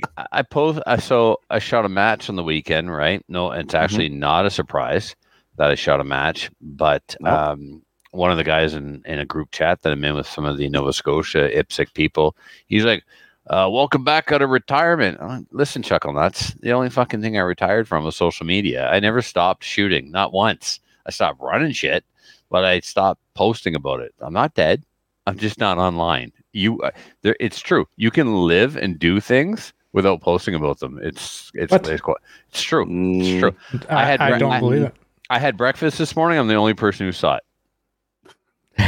shot a match on the weekend, right? No, it's actually not a surprise that I shot a match, but one of the guys in a group chat that I'm in with some of the Nova Scotia IPSC people, he's like, welcome back out of retirement. Listen, Chuckle Nuts, the only fucking thing I retired from was social media. I never stopped shooting, not once. I stopped running shit, but I stopped posting about it. I'm not dead. I'm just not online. It's true. You can live and do things without posting about them. It's true. It's true. I don't believe it. I had breakfast this morning. I'm the only person who saw it.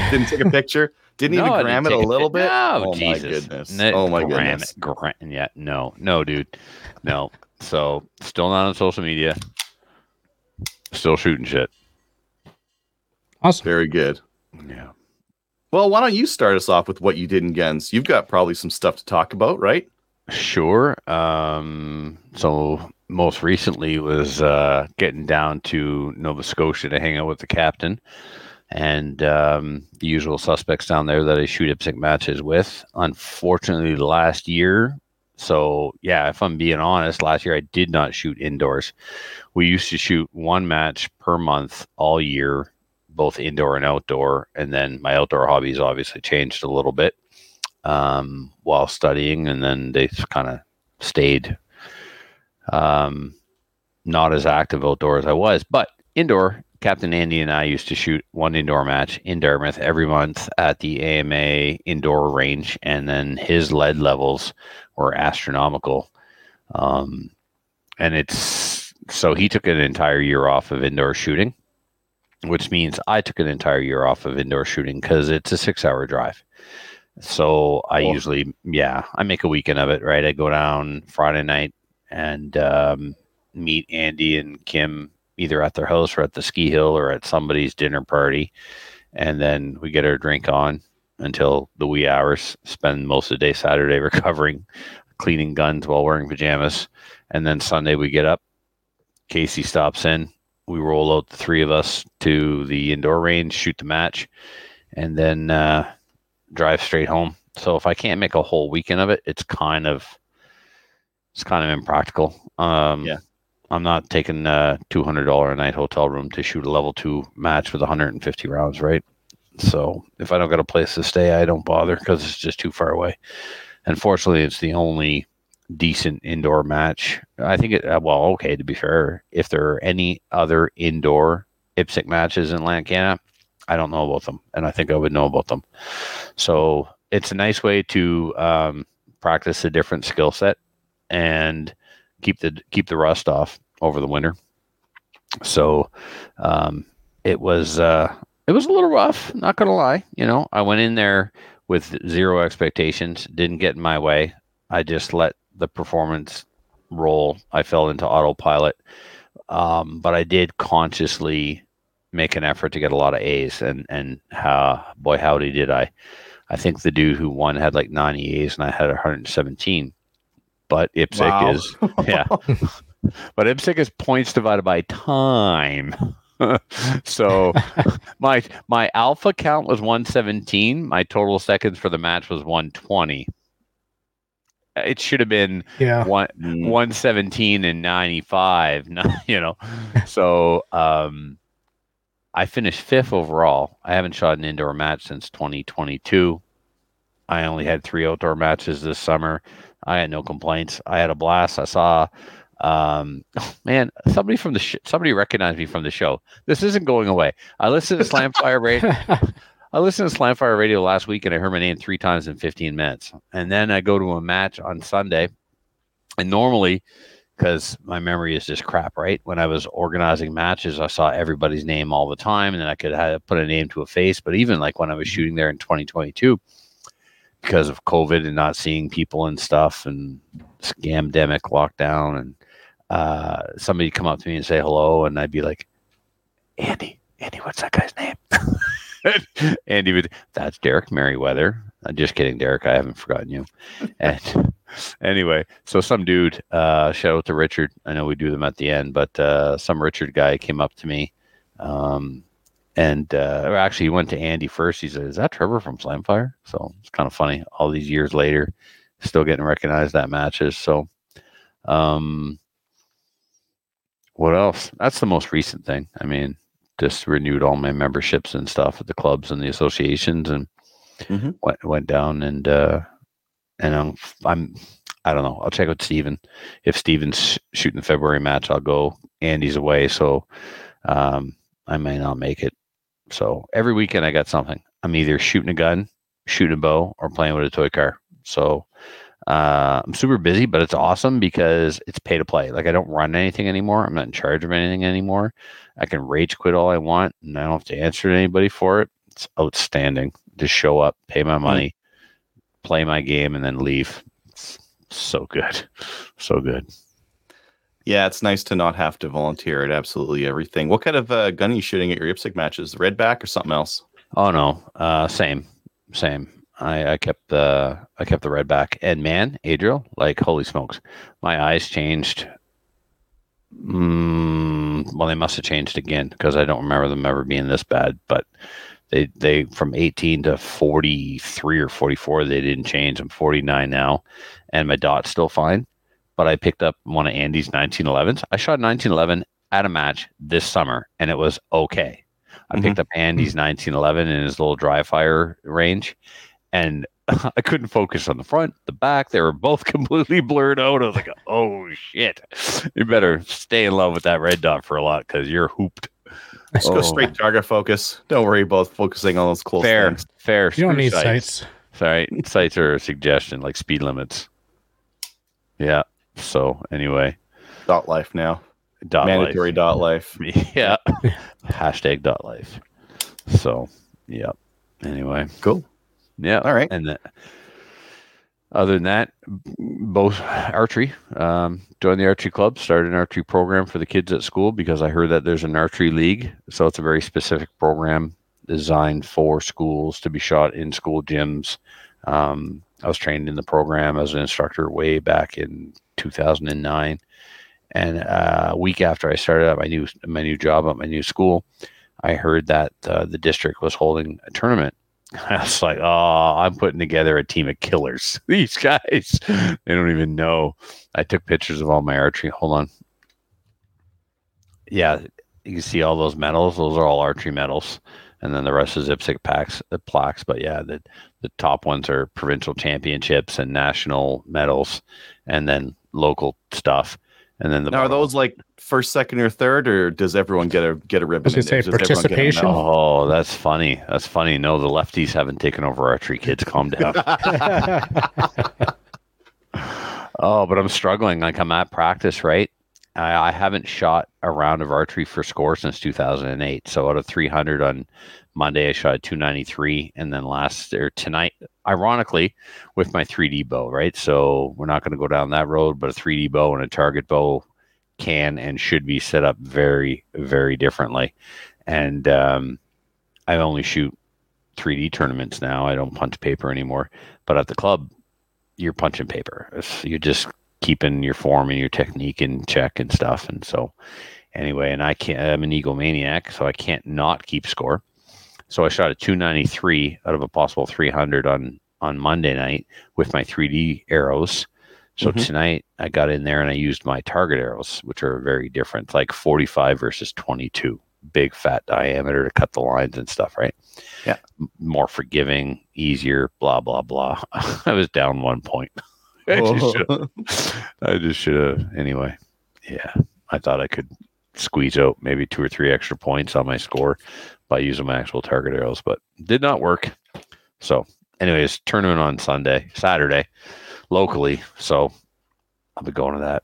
Didn't take a picture. Didn't even gram it a little bit. No, oh, Jesus. My goodness. Oh, my goodness. Yeah, no, dude. No. So, still not on social media. Still shooting shit. Awesome. Very good. Yeah. Well, why don't you start us off with what you did in guns? You've got probably some stuff to talk about, right? Sure. So, most recently was getting down to Nova Scotia to hang out with the captain. And the usual suspects down there that I shoot IPSC matches with. Unfortunately, last year, so yeah, if I'm being honest, last year I did not shoot indoors. We used to shoot one match per month all year, both indoor and outdoor. And then my outdoor hobbies obviously changed a little bit while studying, and then they kind of stayed not as active outdoor as I was, but indoor. Captain Andy and I used to shoot one indoor match in Dartmouth every month at the AMA indoor range, and then his lead levels were astronomical. And it's so he took an entire year off of indoor shooting, which means I took an entire year off of indoor shooting because it's a 6-hour drive. So I make a weekend of it, right? I go down Friday night and meet Andy and Kim either at their house or at the ski hill or at somebody's dinner party. And then we get our drink on until the wee hours, spend most of the day Saturday recovering, cleaning guns while wearing pajamas. And then Sunday we get up, Casey stops in, we roll out the three of us to the indoor range, shoot the match, and then drive straight home. So if I can't make a whole weekend of it, it's kind of impractical. Yeah. I'm not taking a $200 a night hotel room to shoot a level 2 match with 150 rounds, right? So if I don't got a place to stay, I don't bother because it's just too far away. And fortunately, it's the only decent indoor match. I think to be fair, if there are any other indoor IPSC matches in Atlantic Canada, I don't know about them. And I think I would know about them. So it's a nice way to practice a different skill set and keep the rust off over the winter. So it was a little rough, not gonna lie. I went in there with zero expectations, didn't get in my way. I just let the performance roll. I fell into autopilot, but I did consciously make an effort to get a lot of A's, and boy howdy did I think the dude who won had like 90 A's and I had 117. But IPSC is but IPSC is points divided by time. So my alpha count was 117. My total seconds for the match was 120. It should have been 117 and 95. So I finished 5th overall. I haven't shot an indoor match since 2022. I only had 3 outdoor matches this summer. I had no complaints. I had a blast. I saw, somebody from the somebody recognized me from the show. This isn't going away. I listened to Slamfire Radio. I listened to Slamfire Radio last week, and I heard my name 3 times in 15 minutes. And then I go to a match on Sunday, and normally, because my memory is just crap, right? When I was organizing matches, I saw everybody's name all the time, and then I could put a name to a face. But even like when I was shooting there in 2022, because of COVID and not seeing people and stuff and scamdemic lockdown, and somebody come up to me and say hello, and I'd be like, Andy, what's that guy's name? Andy would, that's Derek Merriweather. I'm just kidding, Derek. I haven't forgotten you. And anyway, so some dude, shout out to Richard. I know we do them at the end, but some Richard guy came up to me. Actually, he went to Andy first. He said, is that Trevor from Slamfire? So it's kind of funny. All these years later, still getting recognized at matches. So what else? That's the most recent thing. I mean, just renewed all my memberships and stuff at the clubs and the associations, and went down and I don't know. I'll check out Steven. If Steven's shooting the February match, I'll go. Andy's away, so I may not make it. So every weekend I got something. I'm either shooting a gun, shooting a bow, or playing with a toy car. So I'm super busy, but it's awesome because it's pay to play. Like, I don't run anything anymore. I'm not in charge of anything anymore. I can rage quit all I want, and I don't have to answer to anybody for it. It's outstanding. Just show up, pay my money, play my game, and then leave. It's so good. So good. Yeah, it's nice to not have to volunteer at absolutely everything. What kind of gun are you shooting at your IPSC matches? Redback or something else? Oh no, same. I kept the Redback, and man, Adriel, like holy smokes, my eyes changed. Well, they must have changed again because I don't remember them ever being this bad. But they from 18 to 43 or 44, they didn't change. I'm 49 now, and my dot's still fine. But I picked up one of Andy's 1911s. I shot 1911 at a match this summer, and it was okay. I picked up Andy's 1911 in his little dry fire range, and I couldn't focus on the front, the back. They were both completely blurred out. I was like, oh, shit. You better stay in love with that red dot for a lot because you're hooped. Just go straight target focus. Don't worry about focusing on those close things. Fair. You don't need sights. Sorry. Sights are a suggestion, like speed limits. Yeah. So anyway, dot life now. Mandatory life. Dot life. Yeah. Hashtag dot life. So yeah. Anyway, cool. Yeah. All right. And other than that, both archery. Joined the archery club. Started an archery program for the kids at school because I heard that there's an archery league. So it's a very specific program designed for schools to be shot in school gyms. I was trained in the program as an instructor way back in 2009, and a week after I started at my new job at my new school, I heard that the district was holding a tournament. I was like, "Oh, I'm putting together a team of killers. These guys, they don't even know." I took pictures of all my archery. Hold on, yeah, you can see all those medals. Those are all archery medals. And then the rest is IPSC plaques. But yeah, the top ones are provincial championships and national medals, and then local stuff. And then are those like first, second, or third, or does everyone get a ribbon? Does it say participation? Oh, that's funny. That's funny. No, the lefties haven't taken over archery, kids. Calm down. Oh, but I'm struggling. Like, I'm at practice, right? I haven't shot a round of archery for score since 2008. So out of 300 on Monday, I shot 293. And then tonight, ironically, with my 3D bow, right? So we're not going to go down that road, but a 3D bow and a target bow can and should be set up very, very differently. And I only shoot 3D tournaments now. I don't punch paper anymore. But at the club, you're punching paper. You just keeping your form and your technique in check and stuff. And so anyway, and I'm an egomaniac, so I can't not keep score. So I shot a 293 out of a possible 300 on Monday night with my 3D arrows. So tonight I got in there and I used my target arrows, which are very different, like 45 versus 22, big fat diameter to cut the lines and stuff, right? Yeah. More forgiving, easier, blah, blah, blah. I was down 1 point. I just should have. Anyway, yeah, I thought I could squeeze out maybe 2 or 3 extra points on my score by using my actual target arrows, but did not work. So anyways, tournament on Saturday locally. So I'll be going to that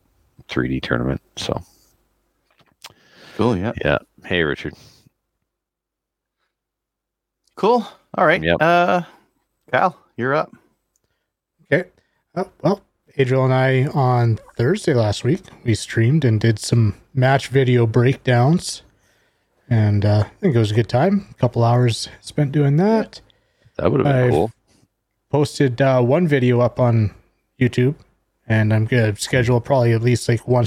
3D tournament. So cool. Yeah. Yeah. Hey, Richard. Cool. All right. Yep. Kyle, you're up. Okay. Well, Adriel and I on Thursday last week, we streamed and did some match video breakdowns, and I think it was a good time. A couple hours spent doing that. That would have been cool. Posted one video up on YouTube, and I'm going to schedule probably at least like one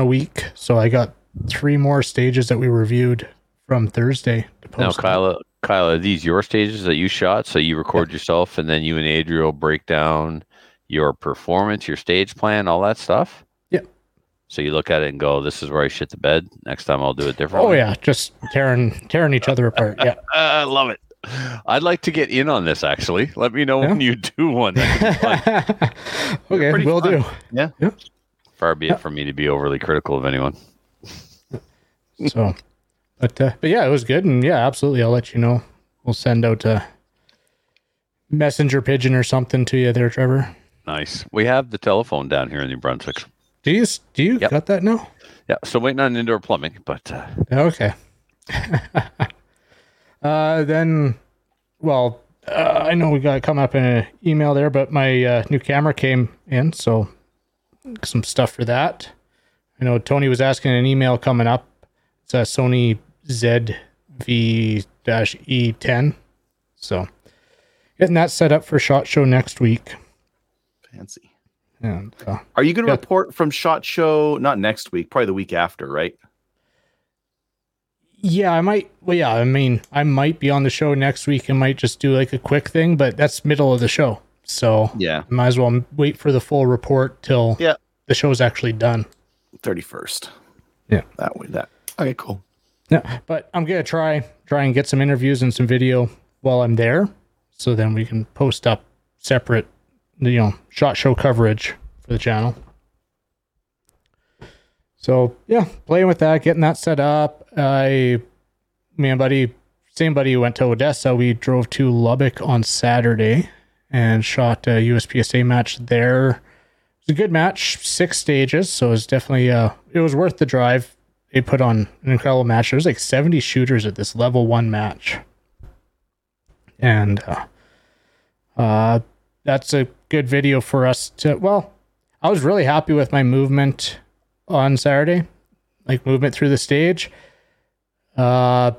a week. So I got 3 more stages that we reviewed from Thursday to post. Now, Kyle, are these your stages that you shot? So you record yourself, and then you and Adriel break down your performance, your stage plan, all that stuff? Yeah. So you look at it and go, this is where I shit the bed. Next time I'll do it differently. Oh, yeah. Just tearing each other apart. Yeah. I love it. I'd like to get in on this, actually. Let me know when you do one. Okay, will do. Yeah. Yep. Far be it from me to be overly critical of anyone. So, but yeah, it was good. And yeah, absolutely. I'll let you know. We'll send out a messenger pigeon or something to you there, Trevor. Nice. We have the telephone down here in New Brunswick. Do you got that now? Yeah. So waiting on indoor plumbing, but. Okay. Then, well, I know we got to come up in an email there, but my new camera came in, so some stuff for that. I know Tony was asking an email coming up. It's a Sony ZV-E10. So getting that set up for SHOT Show next week. Fancy. And are you going to report from SHOT Show, not next week, probably the week after, right? Yeah, I might. Well, yeah, I mean, I might be on the show next week and might just do like a quick thing, but that's middle of the show. So yeah, might as well wait for the full report till the show's actually done. 31st. Yeah. That way, okay, cool. Yeah, but I'm going to try and get some interviews and some video while I'm there. So then we can post up separate, SHOT Show coverage for the channel. So yeah, playing with that, getting that set up. Me and same buddy who went to Odessa, we drove to Lubbock on Saturday and shot a USPSA match there. It was a good match, 6 stages. So it was definitely, it was worth the drive. They put on an incredible match. There was like 70 shooters at this level 1 match. And, that's a good video for us I was really happy with my movement on Saturday, like movement through the stage. I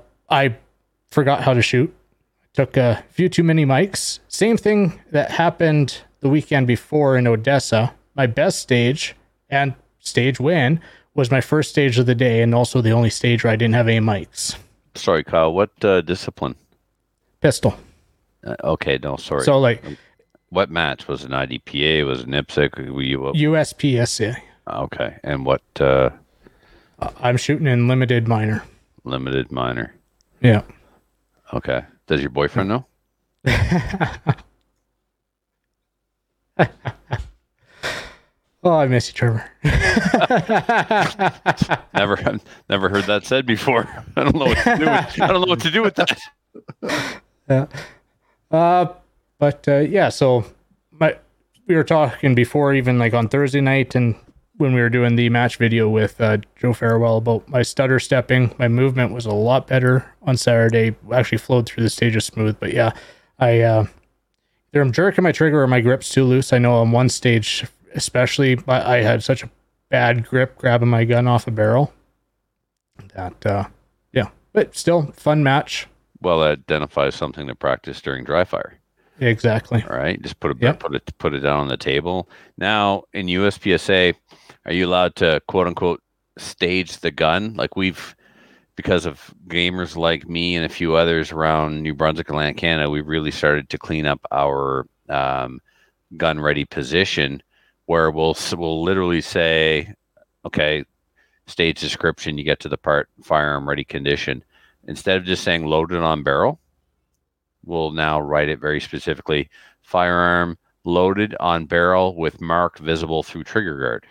forgot how to shoot. Took a few too many mics. Same thing that happened the weekend before in Odessa. My best stage and stage win was my first stage of the day, and also the only stage where I didn't have any mics. Sorry, Kyle. What discipline? Pistol. Okay, no, sorry. So like, what match was an IDPA? Was an IPSC? USPSA. Okay, and what? I'm shooting in limited minor. Limited minor. Yeah. Okay. Does your boyfriend know? Oh, I miss you, Trevor. Never heard that said before. I don't know what to do with that. Yeah. So we were talking before, even like on Thursday night, and when we were doing the match video with Joe Farewell about my stutter stepping, my movement was a lot better on Saturday. Actually flowed through the stages smooth, but yeah, I either I'm jerking my trigger or my grip's too loose. I know on one stage, especially, I had such a bad grip grabbing my gun off a barrel that, but still fun match. Well, that identifies something to practice during dry fire. Exactly. All right. Just put it down on the table. Now in USPSA, are you allowed to quote unquote stage the gun? Like because of gamers like me and a few others around New Brunswick and Atlantic Canada, we've really started to clean up our gun ready position, where we'll literally say, okay, stage description, you get to the part firearm ready condition. Instead of just saying loaded on barrel, we'll now write it very specifically, firearm loaded on barrel with mark visible through trigger guard.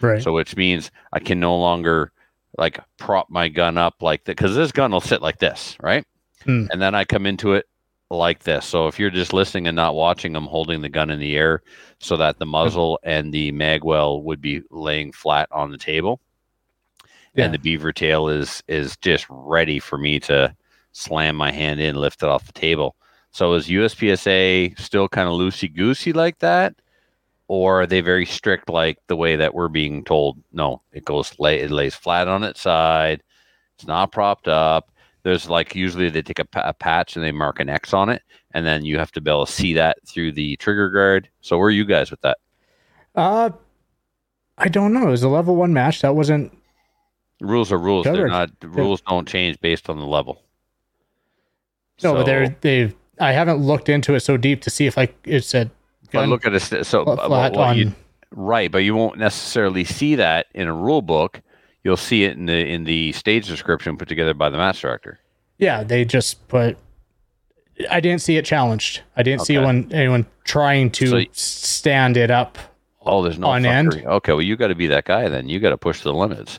Right. So which means I can no longer like prop my gun up like that, because this gun will sit like this, right? Mm. And then I come into it like this. So if you're just listening and not watching, I'm holding the gun in the air so that the muzzle and the mag well would be laying flat on the table. Yeah. And the beaver tail is just ready for me to slam my hand in, lift it off the table. So is USPSA still kind of loosey-goosey like that? Or are they very strict like the way that we're being told? No, it goes it lays flat on its side. It's not propped up. There's like usually they take a patch and they mark an X on it. And then you have to be able to see that through the trigger guard. So where are you guys with that? I don't know. It was a level one match. That wasn't... Rules are rules. They're not... Rules don't change based on the level. No, so, but they've... I haven't looked into it so deep to see if like it said. But look at it. So flat on. Right, but you won't necessarily see that in a rule book. You'll see it in the stage description put together by the master director. Yeah, they just put. I didn't see it challenged. I didn't see anyone trying to stand it up. Oh, there's no on end. Okay, well you got to be that guy then. You got to push the limits.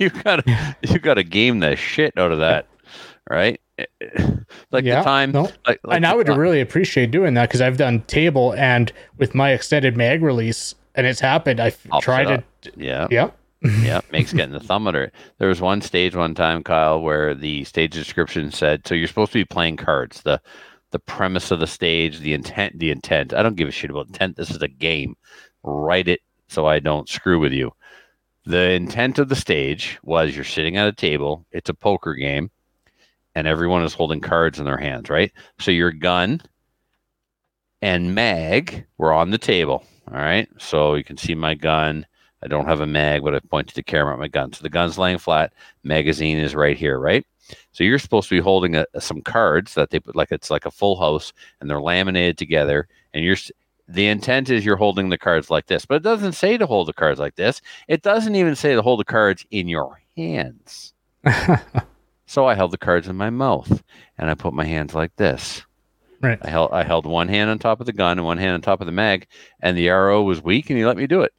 you got to game the shit out of that, right? Like yeah, the time no. like and I would really appreciate doing that because I've done table and with my extended mag release and it's happened. I tried it. Yeah makes getting the thumb under it. There was one stage one time, Kyle, where the stage description said, so you're supposed to be playing cards, the premise of the stage, the intent. I don't give a shit about intent. This is a game. Write it so I don't screw with you. The intent of the stage was you're sitting at a table, it's a poker game, and everyone is holding cards in their hands, right? So your gun and mag were on the table, all right? So you can see my gun. I don't have a mag, but I point to the camera at my gun. So the gun's laying flat. Magazine is right here, right? So you're supposed to be holding some cards that they put, like it's like a full house, and they're laminated together. And the intent is you're holding the cards like this. But it doesn't say to hold the cards like this. It doesn't even say to hold the cards in your hands. So I held the cards in my mouth, and I put my hands like this. Right. I held one hand on top of the gun and one hand on top of the mag, and the RO was weak, and he let me do it.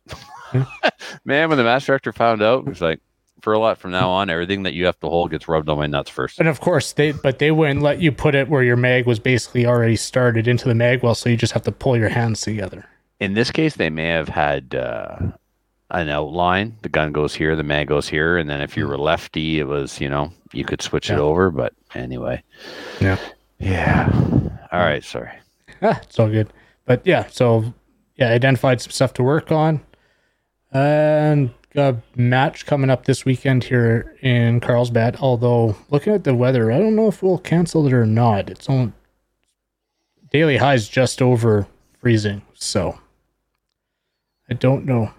Man, when the master director found out, he was like, Furlotte, from now on, everything that you have to hold gets rubbed on my nuts first. And, of course, they wouldn't let you put it where your mag was basically already started into the mag well, so you just have to pull your hands together. In this case, they may have had... an outline. The gun goes here, the mag goes here, and then if you were lefty, it was, you know, you could switch it over, but anyway. Yeah. All right, sorry. It's all good. But yeah, so yeah, identified some stuff to work on. And got a match coming up this weekend here in Carlsbad, although looking at the weather, I don't know if we'll cancel it or not. It's on daily highs just over freezing, so I don't know.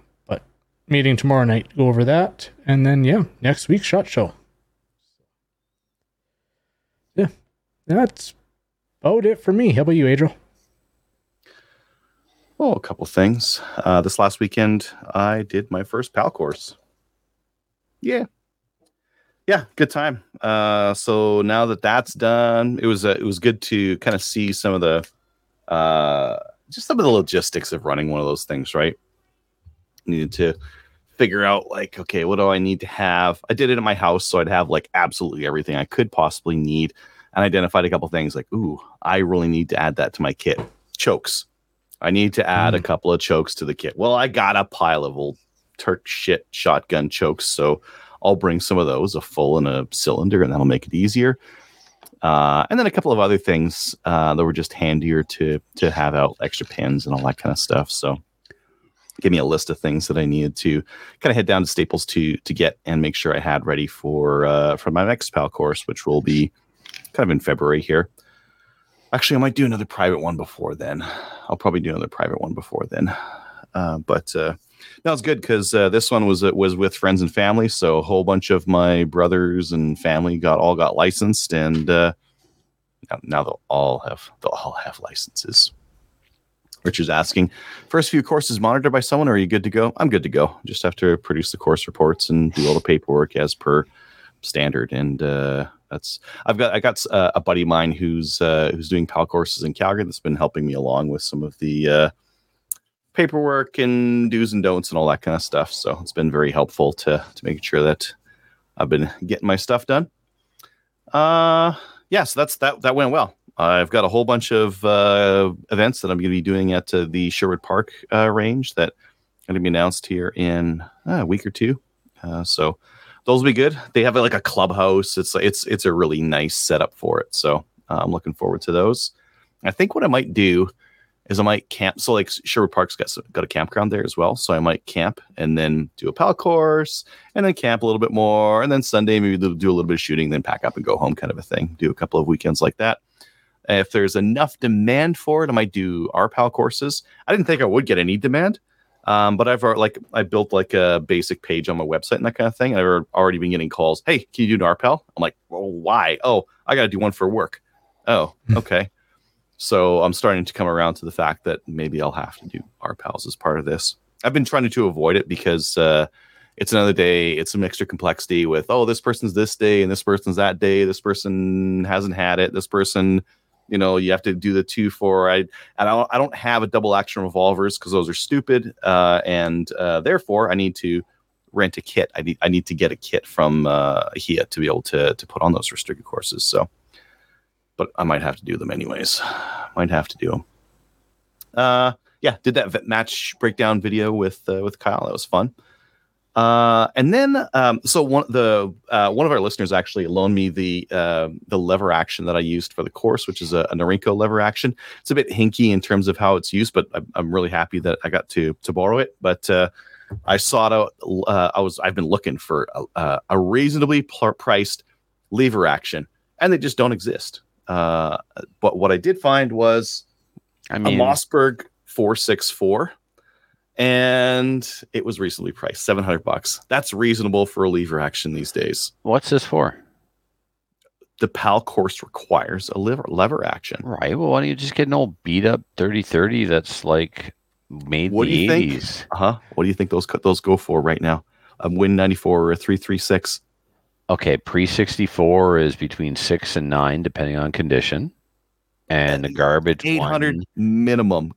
Meeting tomorrow night to go over that, and then next week's SHOT Show. Yeah, that's about it for me. How about you, Adriel? Oh, a couple things. This last weekend, I did my first PAL course. Yeah, good time. So now that that's done, it was good to kind of see some of the just some of the logistics of running one of those things, right? Needed to figure out like, okay, what do I need to have? I did it at my house, so I'd have like absolutely everything I could possibly need, and identified a couple things like, ooh, I really need to add that to my kit. Chokes. I need to add a couple of chokes to the kit. Well, I got a pile of old Turk shit shotgun chokes, so I'll bring some of those, a full and a cylinder, and that'll make it easier. And then a couple of other things that were just handier to have out, extra pins and all that kind of stuff. So give me a list of things that I needed to kind of head down to Staples to get and make sure I had ready for my next PAL course, which will be kind of in February here. Actually, I might do another private one before then. But no, it's good because this one was with friends and family. So a whole bunch of my brothers and family got licensed, and now they'll all have licenses. Richard's asking, first few courses monitored by someone, or are you good to go? I'm good to go. Just have to produce the course reports and do all the paperwork as per standard. And that's I got a buddy of mine who's doing PAL courses in Calgary that's been helping me along with some of the paperwork and do's and don'ts and all that kind of stuff. So it's been very helpful to making sure that I've been getting my stuff done. Yeah, so that went well. I've got a whole bunch of events that I'm going to be doing at the Sherwood Park range that are going to be announced here in a week or two. So those will be good. They have like a clubhouse. It's a really nice setup for it. So I'm looking forward to those. I think what I might do is I might camp. So like Sherwood Park's got a campground there as well. So I might camp and then do a PAL course and then camp a little bit more. And then Sunday, maybe they'll do a little bit of shooting, then pack up and go home kind of a thing. Do a couple of weekends like that. If there's enough demand for it, I might do our PAL courses. I didn't think I would get any demand. But I built like a basic page on my website and that kind of thing. And I've already been getting calls. Hey, can you do an RPAL? I'm like, well, why? Oh, I got to do one for work. Oh, okay. So I'm starting to come around to the fact that maybe I'll have to do RPALs as part of this. I've been trying to avoid it because it's another day. It's some extra complexity with, oh, this person's this day and this person's that day. This person hasn't had it. This person, you know, you have to do the 2-4. I don't have a double action revolvers because those are stupid. And therefore I need to rent a kit. I need to get a kit from HIA to be able to put on those restricted courses. So, but I might have to do them anyways. Might have to do them. Yeah, did that match breakdown video with Kyle. That was fun. And then one of our listeners actually loaned me the lever action that I used for the course, which is a Norinco lever action. It's a bit hinky in terms of how it's used, but I'm really happy that I got to borrow it. But I sought out I've been looking for a reasonably priced lever action, and they just don't exist. But what I did find was a Mossberg 464. And it was recently priced $700. That's reasonable for a lever action these days. What's this for? The PAL course requires a lever action. Right. Well, why don't you just get an old beat up 3030 that's like made in the 80s? Uh-huh. What do you think those go for right now? A Win 94 or a 336? Okay. Pre 64 is between 6 and 9, depending on condition. And the garbage 800 one. Minimum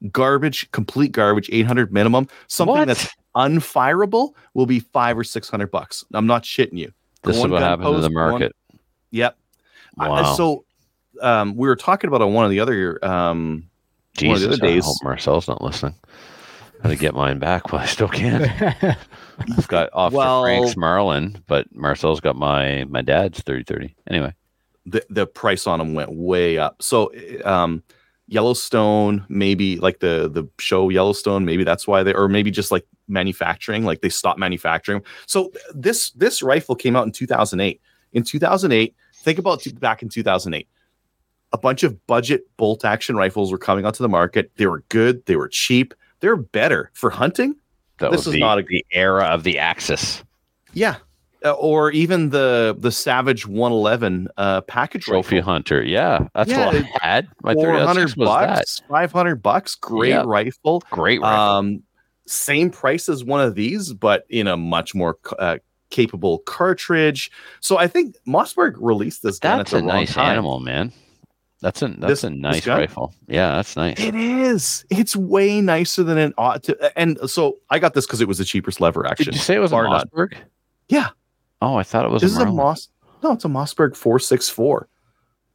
complete garbage 800 minimum. Something that's unfireable will be $500 or $600. I'm not shitting you. This is what happened to the market. Yep. Wow. So we were talking about on one of the other days. I hope Marcel's not listening. I had to get mine back while I still can. I've got Officer Frank's Marlin, but Marcel's got my dad's 3030. Anyway. The price on them went way up. So Yellowstone, maybe like the show Yellowstone, maybe that's why they, or maybe just like manufacturing, like they stopped manufacturing. So this rifle came out in 2008. In 2008, think about back in 2008. A bunch of budget bolt action rifles were coming onto the market. They were good. They were cheap. They're better for hunting. This is not the era of the Axis. Yeah. Or even the Savage 111 package trophy rifle. Hunter, yeah, that's what I had. My 400 bucks, that. $500, great rifle, same price as one of these, but in a much more capable cartridge. So I think Mossberg released this gun at the wrong time. That's a nice animal, man. That's a nice rifle. Yeah, that's nice. It is. It's way nicer than it ought to. And so I got this because it was the cheapest lever action. Did you say it was a Mossberg? Yeah. Oh, I thought it was. This is a Moss. No, it's a Mossberg 464.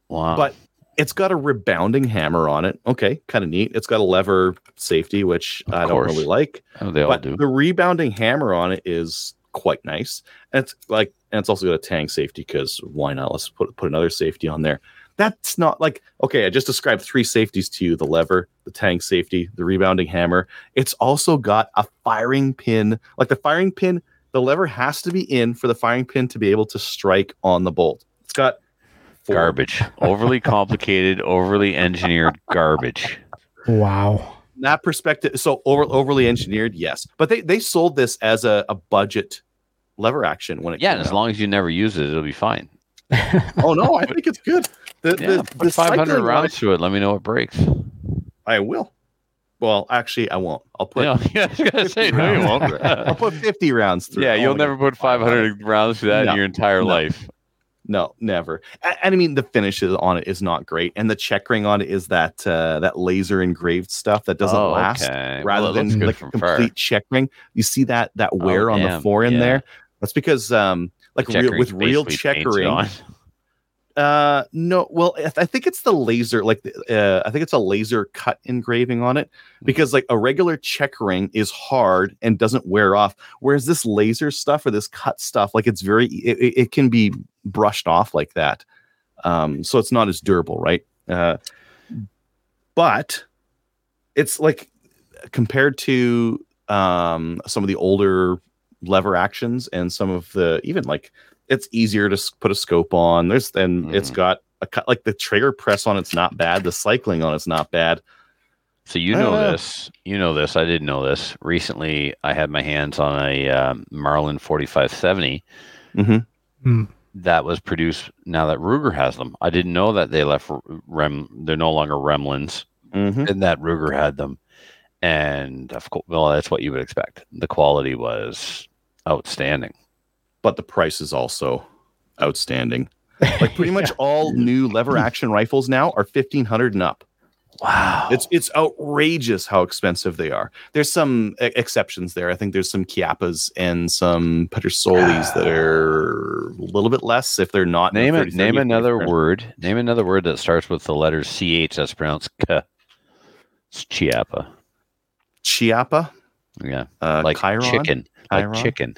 Wow! But it's got a rebounding hammer on it. Okay, kind of neat. It's got a lever safety, which I don't really like. Oh, they all do. The rebounding hammer on it is quite nice, and it's also got a tang safety because why not? Let's put another safety on there. That's not like okay. I just described three safeties to you: the lever, the tang safety, the rebounding hammer. It's also got a firing pin, like the firing pin. The lever has to be in for the firing pin to be able to strike on the bolt. It's got garbage, overly complicated, overly engineered garbage. Wow. That perspective. So overly engineered. Yes. But they sold this as a budget lever action when it. Yeah. And as long as you never use it, it'll be fine. Oh no, I think it's good. Put 500 rounds to it. Let me know it breaks. I will. Well, actually, I won't. I'll put. Yeah, I was gonna say no, you won't. I'll put 50 rounds through. Yeah, you'll never put 500 rounds through that in your entire life. No, never. And I mean, the finish on it is not great, and the checkering on it is that that laser engraved stuff that doesn't last. Okay. Rather than like complete checkering, you see that wear on the fore end there. That's because like with real checkering. No, well, I think it's the laser. Like, I think it's a laser cut engraving on it, because like a regular check ring is hard and doesn't wear off. Whereas this laser stuff or this cut stuff, like it's very, it can be brushed off like that. So it's not as durable, right? But it's like compared to some of the older lever actions and some of the even like. It's easier to put a scope on. It's got a cut, like the trigger press on it's not bad. The cycling on it's not bad. So you know this. I didn't know this. Recently, I had my hands on a Marlin 4570. Mm-hmm. That was produced now that Ruger has them. I didn't know that they left They're no longer Remlins, and that Ruger had them. And of course, well, that's what you would expect. The quality was outstanding. But the price is also outstanding. Like pretty much all new lever action rifles now are $1,500 and up. Wow. It's outrageous how expensive they are. There's some exceptions there. I think there's some Chiapas and some Petersolis that are a little bit less if they're not. Name another word that starts with the letter CH that's pronounced K. It's Chiapa. Chiapa? Yeah. Like Chiron? Chicken. Chiron? Like chicken.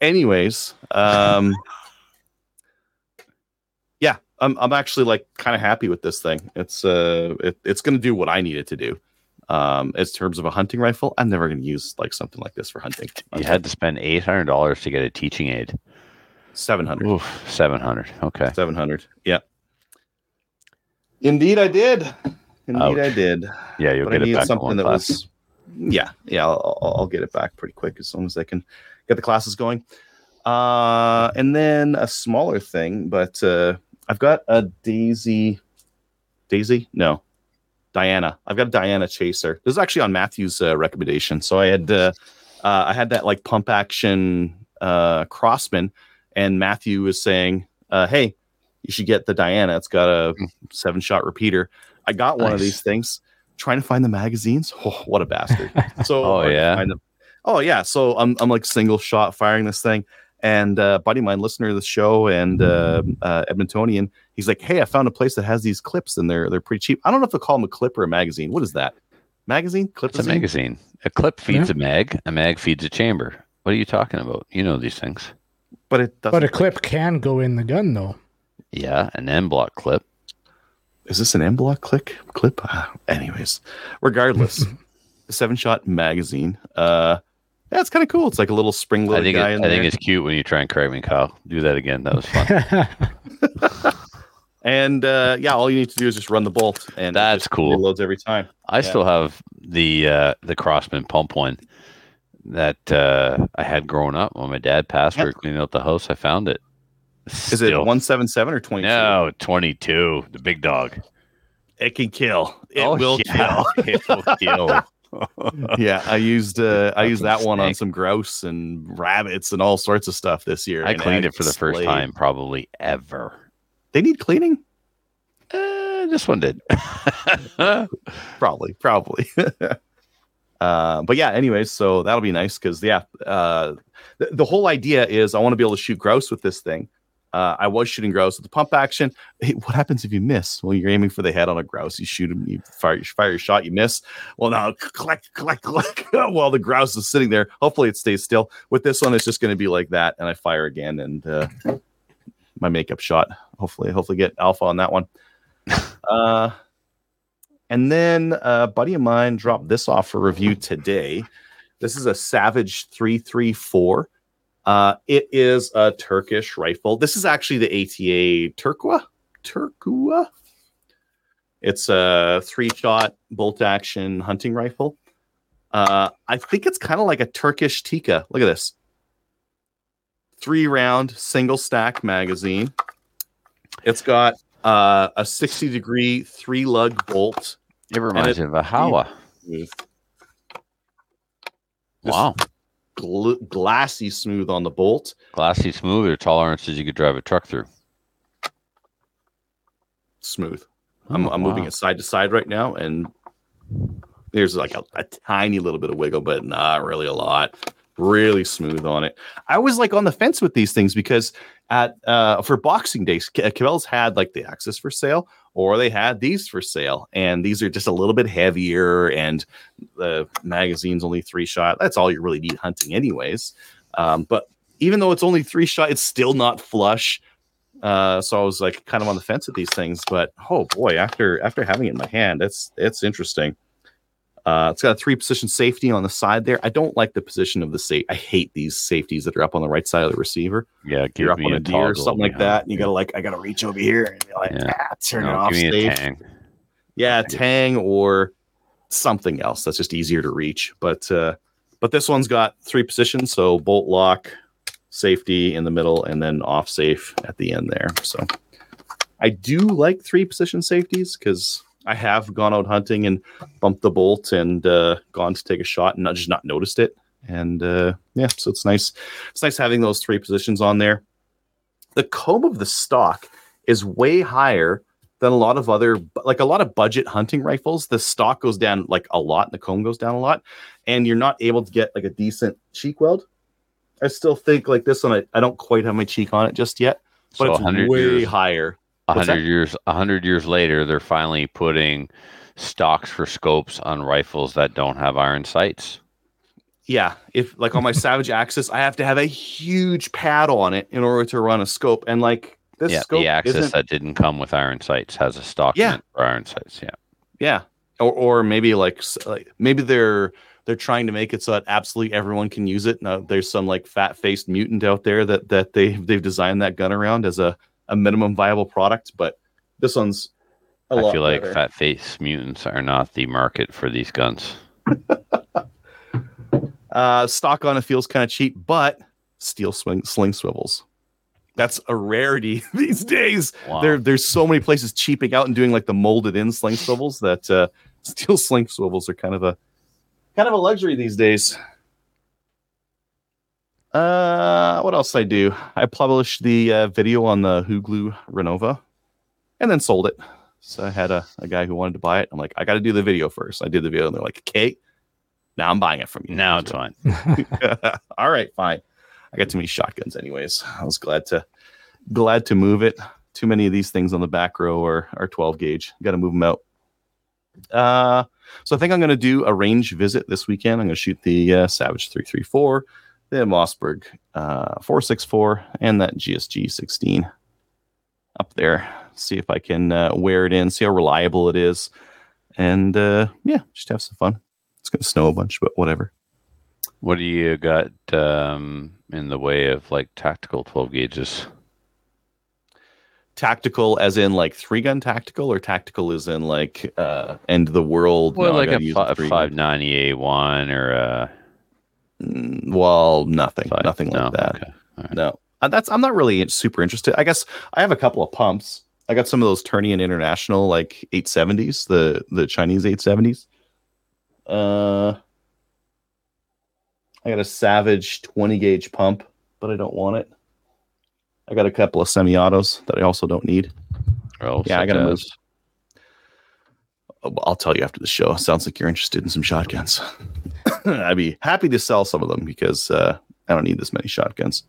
Anyways, yeah, I'm actually like kind of happy with this thing. It's going to do what I need it to do. In terms of a hunting rifle, I'm never going to use like something like this for hunting. You had to spend $800 to get a teaching aid. $700. Okay. $700. Yeah. Indeed, I did. Ouch. I did. Yeah, you'll get it back. Something that class. Was. Yeah, I'll get it back pretty quick as long as I can get the classes going. And then a smaller thing, but I've got a Diana. I've got a Diana Chaser. This is actually on Matthew's recommendation. So I had that like pump action Crossman, and Matthew was saying, "Hey, you should get the Diana. It's got a 7-shot repeater." I got one of these things. Trying to find the magazines, what a bastard! So so I'm like single shot firing this thing, and buddy of mine, listener to the show, and Edmontonian, he's like, "Hey, I found a place that has these clips, and they're pretty cheap." I don't know if they call them a clip or a magazine. What is that? Magazine? Clip? It's a magazine. A clip feeds a mag. A mag feeds a chamber. What are you talking about? You know these things. But it doesn't. But a clip can go in the gun, though. Yeah, an M block clip. Is this an M-block clip? Anyways, regardless, the 7-shot magazine. That's kind of cool. It's like a little spring-loaded guy in there. I think it's cute when you try and correct me, Kyle. Do that again. That was fun. And all you need to do is just run the bolt, and that's cool. It loads every time. I still have the Crossman pump one that I had growing up when my dad passed. We were cleaning out the house. I found it. Still. Is it 177 or 22? No, 22. The big dog. It can kill. It will kill. It will kill. Yeah, I used that one on some grouse and rabbits and all sorts of stuff this year. I cleaned it for the first time probably ever. They need cleaning? This one did. Probably. But yeah, anyways, so that'll be nice because, the whole idea is I want to be able to shoot grouse with this thing. I was shooting grouse with the pump action. Hey, what happens if you miss? Well, you're aiming for the head on a grouse. You shoot him, you fire your shot, you miss. Well, now, click, while the grouse is sitting there. Hopefully it stays still. With this one, it's just going to be like that, and I fire again, and my makeup shot. Hopefully get alpha on that one. And then a buddy of mine dropped this off for review today. This is a Savage 334. It is a Turkish rifle. This is actually the ATA Turkua. It's a 3-shot bolt action hunting rifle. I think it's kind of like a Turkish Tika. Look at this. 3-round single stack magazine. It's got a 60-degree 3-lug bolt. It reminds me of a Hawa. Wow. glassy smooth on the bolt. Glassy smooth or tolerances you could drive a truck through? Smooth. I'm moving it side to side right now, and there's like a tiny little bit of wiggle, but not really a lot. Really smooth on it. I was like on the fence with these things because at for Boxing Day, Cabela's had like the Axis for sale, or they had these for sale, and these are just a little bit heavier, and the magazine's only 3-shot. That's all you really need hunting anyways. But even though it's only 3-shot, it's still not flush. So I was like kind of on the fence with these things, but oh boy, after having it in my hand, it's interesting. It's got a 3-position safety on the side there. I don't like the position of the safety. I hate these safeties that are up on the right side of the receiver. Yeah, give you're up me on a deer or something like that, and you gotta like, I gotta reach over here and be like, turn it off. Give me a tang. Yeah, tang or something else that's just easier to reach. But this one's got 3 positions, so bolt lock, safety in the middle, and then off safe at the end there. So I do like 3-position safeties because I have gone out hunting and bumped the bolt and gone to take a shot and not noticed it. And so it's nice. It's nice having those 3 positions on there. The comb of the stock is way higher than a lot of other, like a lot of budget hunting rifles. The stock goes down like a lot and the comb goes down a lot, and you're not able to get like a decent cheek weld. I still think like this one, I don't quite have my cheek on it just yet, but so it's way higher. 100 years later, they're finally putting stocks for scopes on rifles that don't have iron sights. Yeah, if like on my Savage Axis, I have to have a huge pad on it in order to run a scope, and like this scope, the Axis that didn't come with iron sights has a stock for iron sights. Yeah, or maybe like maybe they're trying to make it so that absolutely everyone can use it. Now, there's some like fat-faced mutant out there that they've designed that gun around as a minimum viable product, but this one's a lot better. I feel like fat face mutants are not the market for these guns. Stock on it feels kind of cheap, but steel sling swivels. That's a rarity these days. Wow. There's so many places cheaping out and doing like the molded in sling swivels that steel sling swivels are kind of a luxury these days. What else did I do? I published the video on the Hooglue Renova and then sold it. So I had a guy who wanted to buy it. I'm like, I got to do the video first. I did the video and they're like, okay, now I'm buying it from you. Now it's fine. All right, fine. I got too many shotguns anyways. I was glad to move it. Too many of these things on the back row are 12 gauge. Got to move them out. So I think I'm going to do a range visit this weekend. I'm going to shoot the Savage 334. The Mossberg 464 and that GSG 16 up there. See if I can wear it in, see how reliable it is. And just have some fun. It's going to snow a bunch, but whatever. What do you got in the way of like tactical 12 gauges? Tactical as in like 3-gun tactical, or tactical as in like end of the world? Well, no, like a 590A1 or a... Well, nothing no, like that. Okay. Right. No, I'm not really super interested. I guess I have a couple of pumps. I got some of those Tourney and International like 870s, the Chinese 870s. I got a Savage 20 gauge pump, but I don't want it. I got a couple of semi-autos that I also don't need. Oh, yeah, I got to move. I'll tell you after the show. Sounds like you're interested in some shotguns. I'd be happy to sell some of them because I don't need this many shotguns.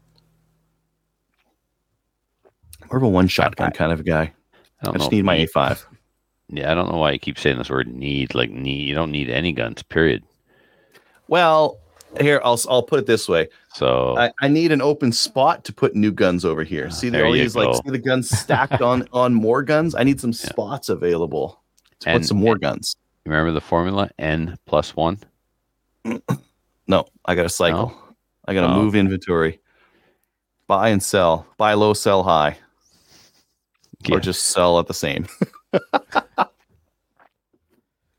More of a one shotgun kind of a guy. I just need my A5. Yeah, I don't know why I keep saying this word need. Like need, you don't need any guns, period. Well, here I'll put it this way. So I need an open spot to put new guns over here. See, there always like see the guns stacked on more guns. I need some spots available. Put some more guns. Remember the formula N+1? No, I got to cycle. No? I got to move inventory. Buy and sell. Buy low, sell high. Yeah. Or just sell at the same.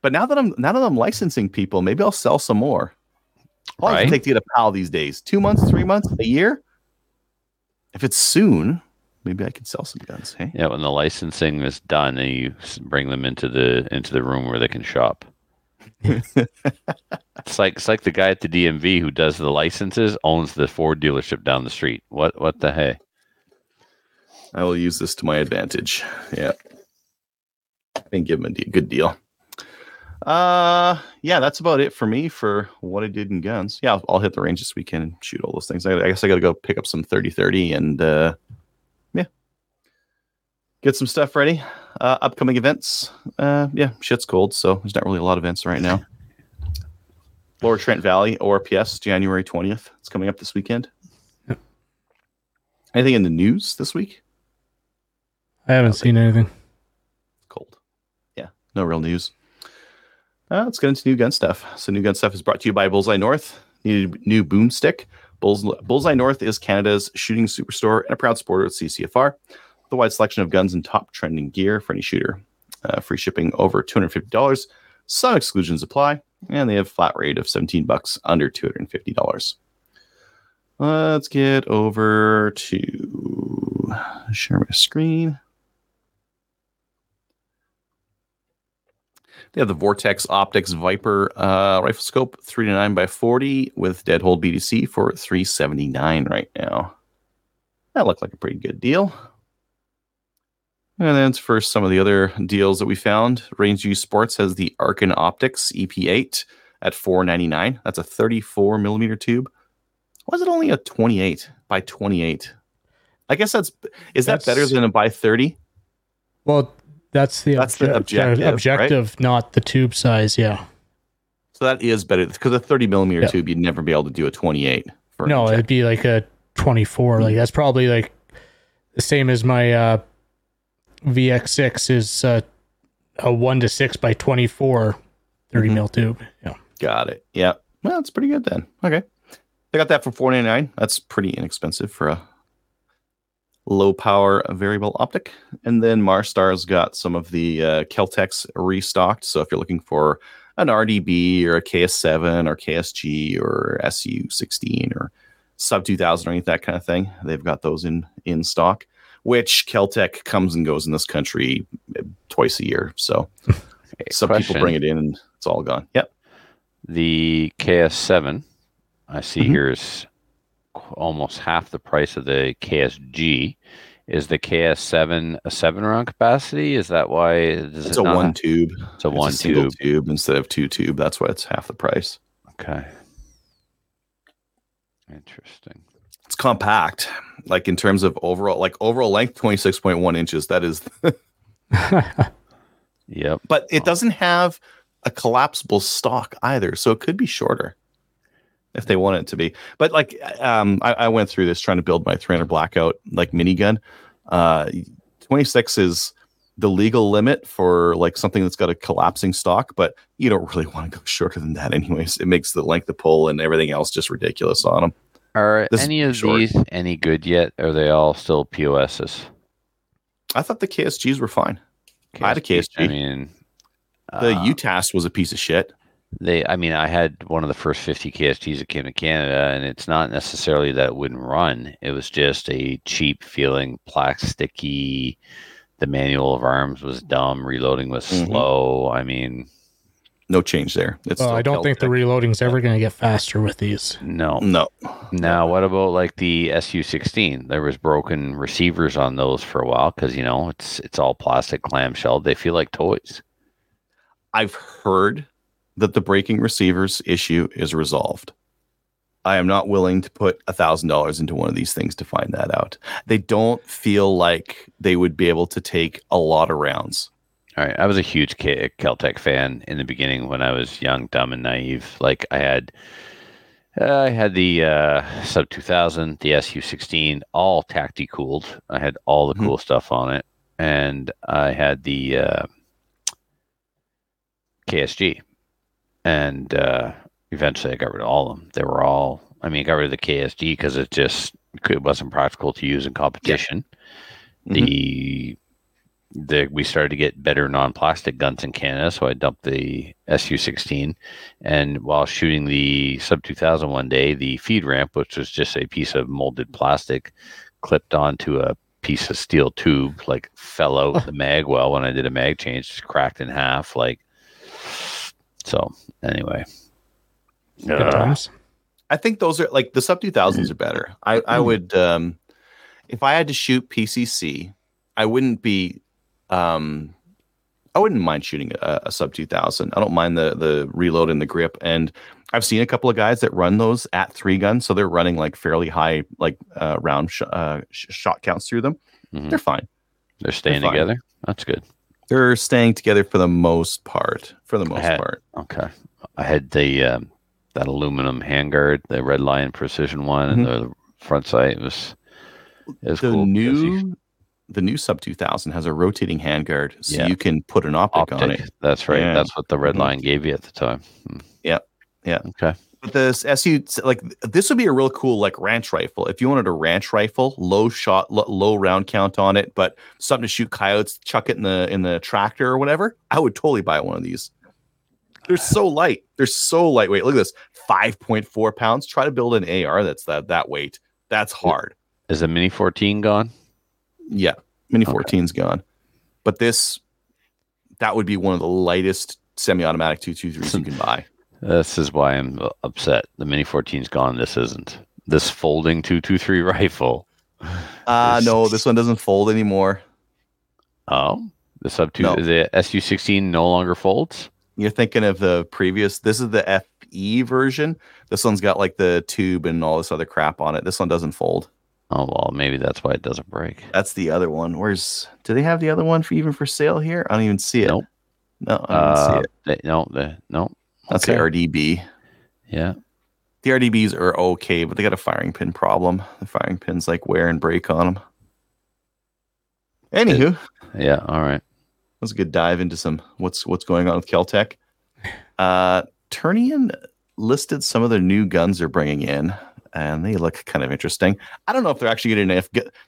But now that I'm licensing people, maybe I'll sell some more. All right. I can take to get a PAL these days. 2 months, 3 months, a year. If it's soon, maybe I could sell some guns. Hey? Yeah, when the licensing is done, and you bring them into the room where they can shop. It's like the guy at the DMV who does the licenses owns the Ford dealership down the street. What the hey? I will use this to my advantage. Yeah. And give him a good deal. Yeah, that's about it for me for what I did in guns. Yeah, I'll hit the range this weekend and shoot all those things. I guess I got to go pick up some 30-30 and yeah, get some stuff ready. Upcoming events. Yeah, shit's cold, so there's not really a lot of events right now. Lower Trent Valley, ORPS, January 20th. It's coming up this weekend. Yep. Anything in the news this week? I haven't seen anything. Cold. Yeah, no real news. Let's get into new gun stuff. So new gun stuff is brought to you by Bullseye North. Need a new boomstick? Bullseye North is Canada's shooting superstore and a proud supporter of CCFR. The wide selection of guns and top trending gear for any shooter. Free shipping over $250. Some exclusions apply. And they have a flat rate of $17 under $250. Let's get over to share my screen. They have the Vortex Optics Viper rifle scope, 3-9x40 with deadhold BDC for $379 right now. That looked like a pretty good deal. And then for some of the other deals that we found, Range U Sports has the Arcan Optics EP8 at $499. That's a 34mm tube. Why is it only a 28x28? I guess that's better than a by 30? Well, That's the objective, right? Not the tube size, yeah. So that is better, because a 30mm tube, you'd never be able to do a 28. No, it'd be like a 24. Like that's probably like the same as my VX6 is a 1-6x24 30mm tube. Yeah, got it. Yeah, well, that's pretty good then. Okay, I got that for $499. That's pretty inexpensive for a low-power variable optic. And then Marstar's got some of the Kel-Tecs restocked. So if you're looking for an RDB or a KS7 or KSG or SU-16 or Sub-2000 or any of that kind of thing, they've got those in stock, which Kel-Tec comes and goes in this country twice a year. So Some people bring it in and it's all gone. Yep. The KS7 I see here is almost half the price of the KSG. Is the KS7 a 7-round capacity? Is that why it's a one tube? It's a one tube instead of 2 tube. That's why it's half the price. Okay, interesting. It's compact, like in terms of overall length, 26.1 inches. That is, yep. But it doesn't have a collapsible stock either, so it could be shorter if they want it to be. But like, I went through this trying to build my 300 Blackout like minigun. 26 is the legal limit for like something that's got a collapsing stock, but you don't really want to go shorter than that anyways. It makes the length of pull and everything else just ridiculous on them. Are any of these any good yet? Are they all still POSs? I thought the KSGs were fine. I had a KSG. I mean, the UTAS was a piece of shit. I had one of the first 50 KSGs that came to Canada, and it's not necessarily that it wouldn't run. It was just a cheap feeling, plasticky. The manual of arms was dumb. Reloading was slow. I mean, no change there. I don't think the reloading's ever going to get faster with these. No. Now, what about like the SU-16? There was broken receivers on those for a while because, you know, it's all plastic clamshell. They feel like toys. I've heard that the breaking receivers issue is resolved. I am not willing to put $1,000 into one of these things to find that out. They don't feel like they would be able to take a lot of rounds. All right. I was a huge Kel-Tec fan in the beginning when I was young, dumb, and naive. Like I had the Sub-2000, the SU-16, all tacti-cooled. I had all the cool stuff on it. And I had the KSG. And eventually I got rid of all of them. They were all, I got rid of the KSG because it wasn't practical to use in competition. Yeah. We started to get better non-plastic guns in Canada, so I dumped the SU-16. And while shooting the Sub-2000 one day, the feed ramp, which was just a piece of molded plastic clipped onto a piece of steel tube, like fell out the mag well when I did a mag change, just cracked in half, like. So anyway, Good times. I think those are like the sub-2000s are better. I would, if I had to shoot PCC, I wouldn't be, I wouldn't mind shooting a sub-2000. I don't mind the reload and the grip. And I've seen a couple of guys that run those at 3 guns. So they're running like fairly high, like round shot counts through them. Mm-hmm. They're fine. They're staying together. That's good. They're staying together for the most part. Okay. I had the, that aluminum handguard, the Red Lion Precision one, mm-hmm. and the front sight was cool. The new Sub-2000 has a rotating handguard, so you can put an optic on it. That's right. Yeah. That's what the Red Lion gave you at the time. Yeah. Yeah. Okay. But this SU, like this would be a real cool like ranch rifle. If you wanted a ranch rifle, low shot, low round count on it, but something to shoot coyotes, chuck it in the tractor or whatever, I would totally buy one of these. They're so light. They're so lightweight. Look at this, 5.4 pounds. Try to build an AR that's that weight. That's hard. Is the Mini 14 gone? Yeah, Mini 14's gone. But that would be one of the lightest semi-automatic 223s you can buy. This is why I'm upset. The Mini 14's gone. This isn't. This folding 223 rifle. No, this one doesn't fold anymore. Oh, the the SU-16 no longer folds. You're thinking of the previous. This is the FE version. This one's got like the tube and all this other crap on it. This one doesn't fold. Oh, well, maybe that's why it doesn't break. That's the other one. Do they have the other one for sale here? I don't even see it. Nope. No, I don't see it. No. That's the RDB. Yeah. The RDBs are okay, but they got a firing pin problem. The firing pins like wear and break on them. Anywho. Yeah, all right. That was a good dive into some what's going on with Kel-Tec. Turnian listed some of the new guns they're bringing in, and they look kind of interesting. I don't know if they're actually getting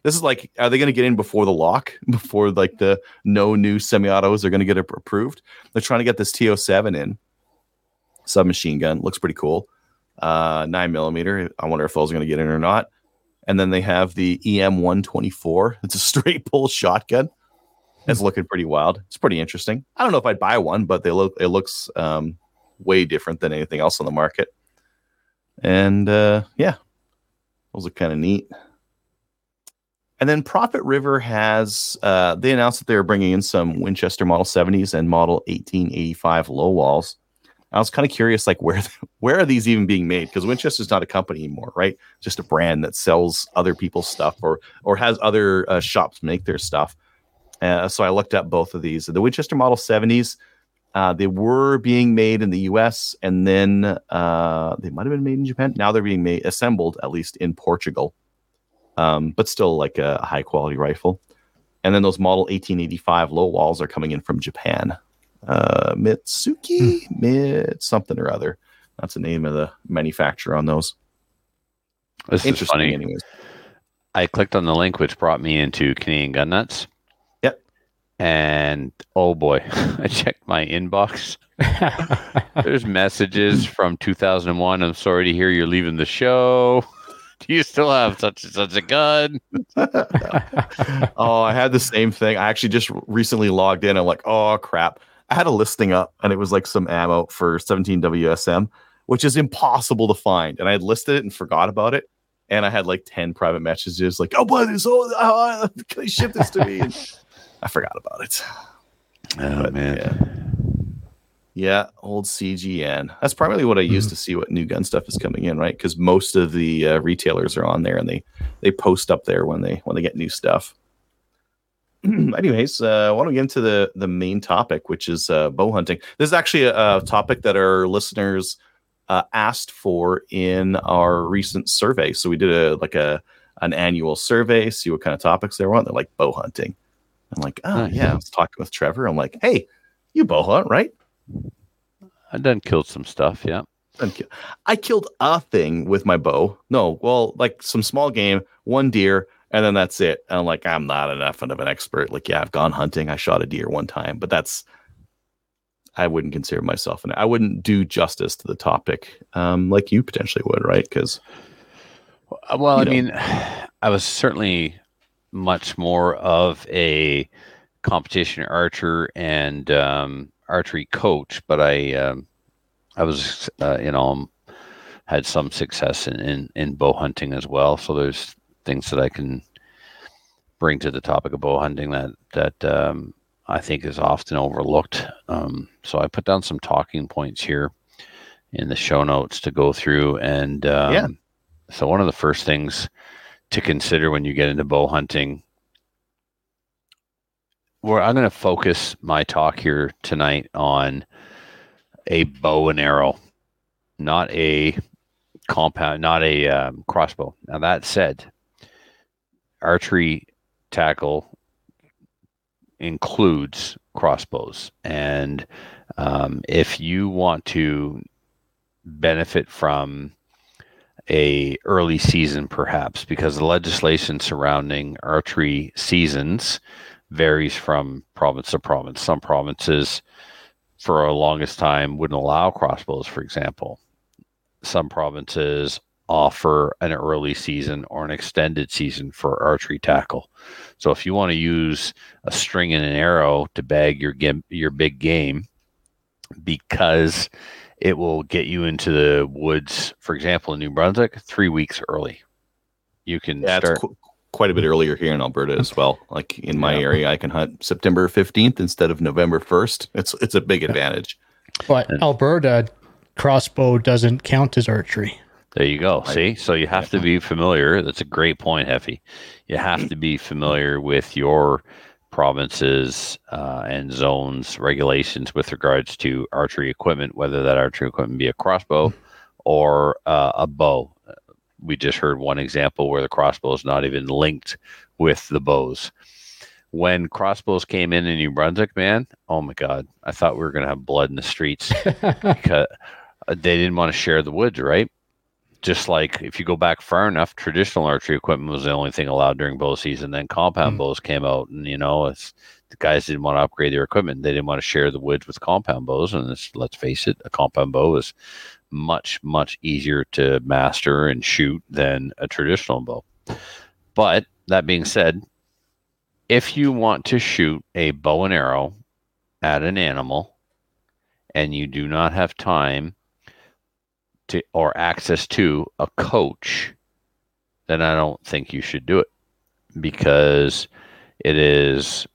this is like, are they going to get in before the lock? Before like the no new semi-autos are going to get approved? They're trying to get this TO7 in. Submachine gun. Looks pretty cool. 9mm. I wonder if those are going to get in or not. And then they have the EM124. It's a straight pull shotgun. It's looking pretty wild. It's pretty interesting. I don't know if I'd buy one, but it looks way different than anything else on the market. And those are kind of neat. And then Prophet River has, they announced that they were bringing in some Winchester Model 70s and Model 1885 low walls. I was kind of curious, like where are these even being made? Because Winchester's not a company anymore, right? Just a brand that sells other people's stuff or has other shops make their stuff. So I looked up both of these. The Winchester Model 70s, they were being made in the U.S. and then they might have been made in Japan. Now they're being assembled, at least in Portugal, but still like a high quality rifle. And then those Model 1885 low walls are coming in from Japan. Mitsuki, something or other. That's the name of the manufacturer on those. This is funny. Anyways, I clicked on the link, which brought me into Canadian Gun Nuts. And oh boy, I checked my inbox. There's messages from 2001. I'm sorry to hear you're leaving the show. Do you still have such and such a gun? Oh, I had the same thing. I actually just recently logged in. I'm like, oh crap. I had a listing up and it was like some ammo for 17 WSM, which is impossible to find. And I had listed it and forgot about it. And I had like 10 private messages like, oh, but can you ship this to me? And, I forgot about it. Oh, but, man. Yeah, old CGN. That's primarily what I use to see what new gun stuff is coming in, right? Because most of the retailers are on there, and they post up there when they get new stuff. Anyways, why don't we get into the main topic, which is bow hunting. This is actually a topic that our listeners asked for in our recent survey. So we did an annual survey, see what kind of topics they want. They're like bow hunting. I'm like, I was talking with Trevor. I'm like, hey, you bow hunt, right? I done killed some stuff, yeah. I killed a thing with my bow. No, well, like some small game, one deer, and then that's it. And I'm like, I'm not enough of an expert. Like, yeah, I've gone hunting. I shot a deer one time, but I wouldn't consider myself, and I wouldn't do justice to the topic like you potentially would, right? Because, well, I mean, I was certainly much more of a competition archer and archery coach, but I was had some success in bow hunting as well. So there's things that I can bring to the topic of bow hunting that I think is often overlooked. So I put down some talking points here in the show notes to go through. And so one of the first things to consider when you get into bow hunting, where I'm going to focus my talk here tonight on a bow and arrow, not a compound, not a crossbow. Now that said, archery tackle includes crossbows. And if you want to benefit from a early season, perhaps, because the legislation surrounding archery seasons varies from province to province. Some provinces for the longest time wouldn't allow crossbows, for example. Some provinces offer an early season or an extended season for archery tackle. So if you want to use a string and an arrow to bag your big game, because it will get you into the woods, for example, in New Brunswick, 3 weeks early. You can start quite a bit earlier here in Alberta as well. Like in my area, I can hunt September 15th instead of November 1st. It's a big advantage. But Alberta, crossbow doesn't count as archery. There you go. See? So you have to be familiar. That's a great point, Heffy. You have to be familiar with your provinces and zones regulations with regards to archery equipment, whether that archery equipment be a crossbow or a bow. We just heard one example where the crossbow is not even linked with the bows. When crossbows came in New Brunswick, man, oh my God, I thought we were going to have blood in the streets because they didn't want to share the woods, right? Just like if you go back far enough, traditional archery equipment was the only thing allowed during bow season. Then compound bows came out, and you know, it's, the guys didn't want to upgrade their equipment. They didn't want to share the woods with compound bows. And it's, let's face it, a compound bow is much, much easier to master and shoot than a traditional bow. But that being said, if you want to shoot a bow and arrow at an animal and you do not have time to or access to a coach, then I don't think you should do it, because it is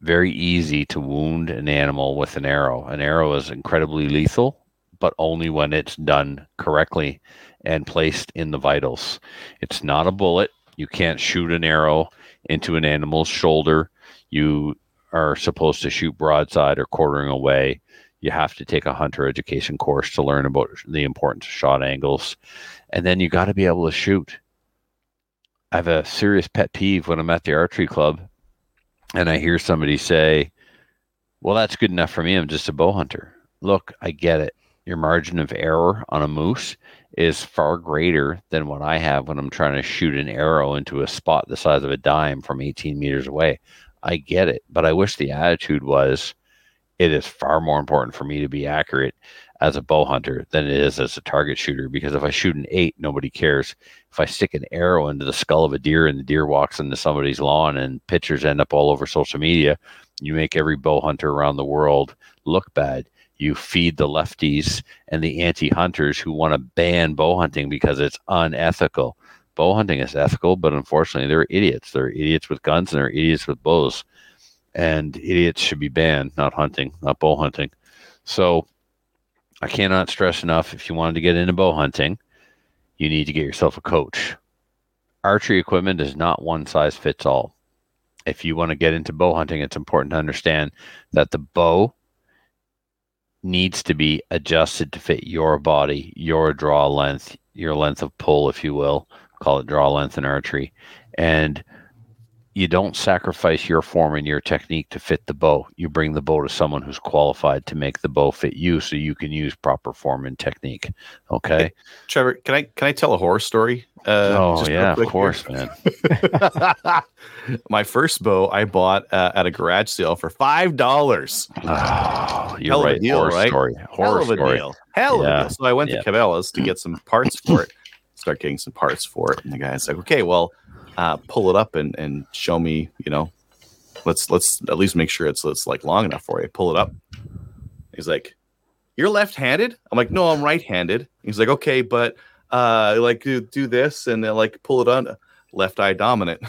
very easy to wound an animal with an arrow. An arrow is incredibly lethal, but only when it's done correctly and placed in the vitals. It's not a bullet. You can't shoot an arrow into an animal's shoulder. You are supposed to shoot broadside or quartering away. You have to take a hunter education course to learn about the importance of shot angles. And then you got to be able to shoot. I have a serious pet peeve when I'm at the archery club and I hear somebody say, well, that's good enough for me, I'm just a bow hunter. Look, I get it. Your margin of error on a moose is far greater than what I have when I'm trying to shoot an arrow into a spot the size of a dime from 18 meters away. I get it. But I wish the attitude was, it is far more important for me to be accurate as a bow hunter than it is as a target shooter, because if I shoot an 8, nobody cares. If I stick an arrow into the skull of a deer and the deer walks into somebody's lawn and pictures end up all over social media, you make every bow hunter around the world look bad. You feed the lefties and the anti-hunters who want to ban bow hunting because it's unethical. Bow hunting is ethical, but unfortunately, they're idiots. They're idiots with guns and they're idiots with bows. And idiots should be banned, not hunting, not bow hunting. So I cannot stress enough, if you wanted to get into bow hunting, you need to get yourself a coach. Archery equipment is not one size fits all. If you want to get into bow hunting, it's important to understand that the bow needs to be adjusted to fit your body, your draw length, your length of pull, if you will. Call it draw length in archery. And you don't sacrifice your form and your technique to fit the bow. You bring the bow to someone who's qualified to make the bow fit you so you can use proper form and technique. Okay. Hey, Trevor, can I tell a horror story? Of course, man. My first bow I bought at a garage sale for $5. Oh, you're hell right. Of a deal, horror right? story. Horror hell of a deal. Hell yeah. of a deal. So I went to Cabela's to get some parts for it. Start getting some parts for it. And the guy's like, okay, well, pull it up and show me, you know, let's at least make sure it's like long enough for you. Pull it up. He's like, you're left-handed? I'm like, no, I'm right-handed. He's like, okay, but like do this and then like pull it on left eye dominant.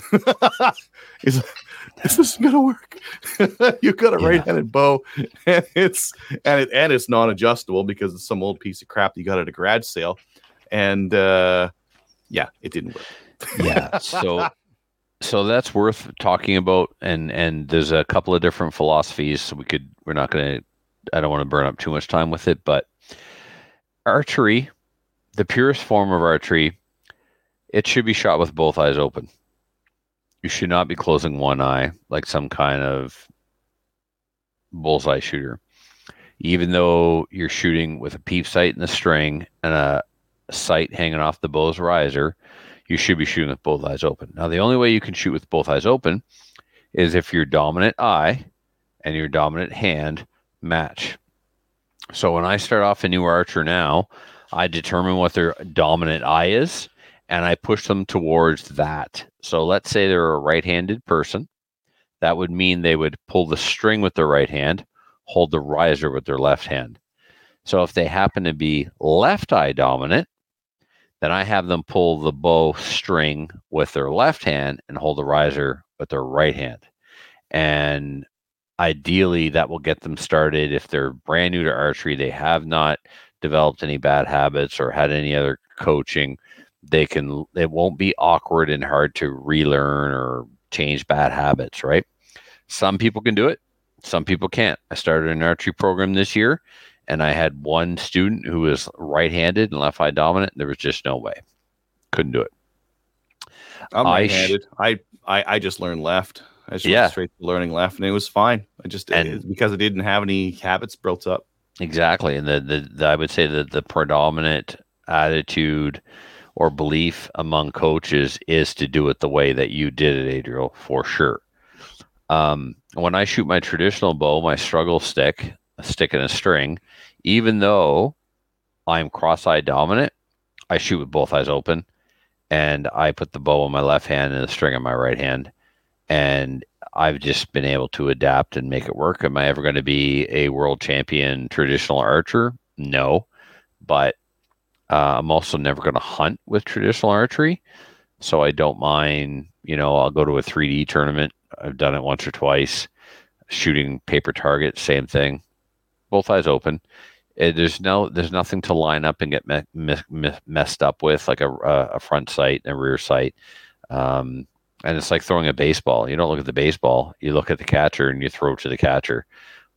He's like, this isn't gonna work. You've got a right-handed bow, and it's non-adjustable because it's some old piece of crap you got at a garage sale, and yeah, it didn't work. Yeah, so that's worth talking about, and there's a couple of different philosophies. So we're not gonna. I don't want to burn up too much time with it, but archery, the purest form of archery, it should be shot with both eyes open. You should not be closing one eye like some kind of bullseye shooter. Even though you're shooting with a peep sight in the string and a sight hanging off the bow's riser, you should be shooting with both eyes open. Now, the only way you can shoot with both eyes open is if your dominant eye and your dominant hand match. So when I start off a new archer now, I determine what their dominant eye is, and I push them towards that. So let's say they're a right-handed person. That would mean they would pull the string with their right hand, hold the riser with their left hand. So if they happen to be left eye dominant, then I have them pull the bow string with their left hand and hold the riser with their right hand. And ideally, that will get them started. If they're brand new to archery, they have not developed any bad habits or had any other coaching, it won't be awkward and hard to relearn or change bad habits, right? Some people can do it. Some people can't. I started an archery program this year, and I had one student who was right-handed and left-eye dominant. There was just no way. Couldn't do it. I'm right-handed. I just learned left. I just went straight to learning left, and it was fine. Because I didn't have any habits built up. Exactly. And I would say that the predominant attitude or belief among coaches is to do it the way that you did it, Adriel, for sure. When I shoot my traditional bow, my struggle stick, a stick and a string, even though I'm cross-eye dominant, I shoot with both eyes open, and I put the bow in my left hand and the string in my right hand. And I've just been able to adapt and make it work. Am I ever going to be a world champion traditional archer? No. But I'm also never going to hunt with traditional archery. So I don't mind, I'll go to a 3D tournament. I've done it once or twice. Shooting paper targets, same thing. Both eyes open. There's nothing to line up and get messed up with, like a front sight and a rear sight. And it's like throwing a baseball. You don't look at the baseball. You look at the catcher and you throw to the catcher.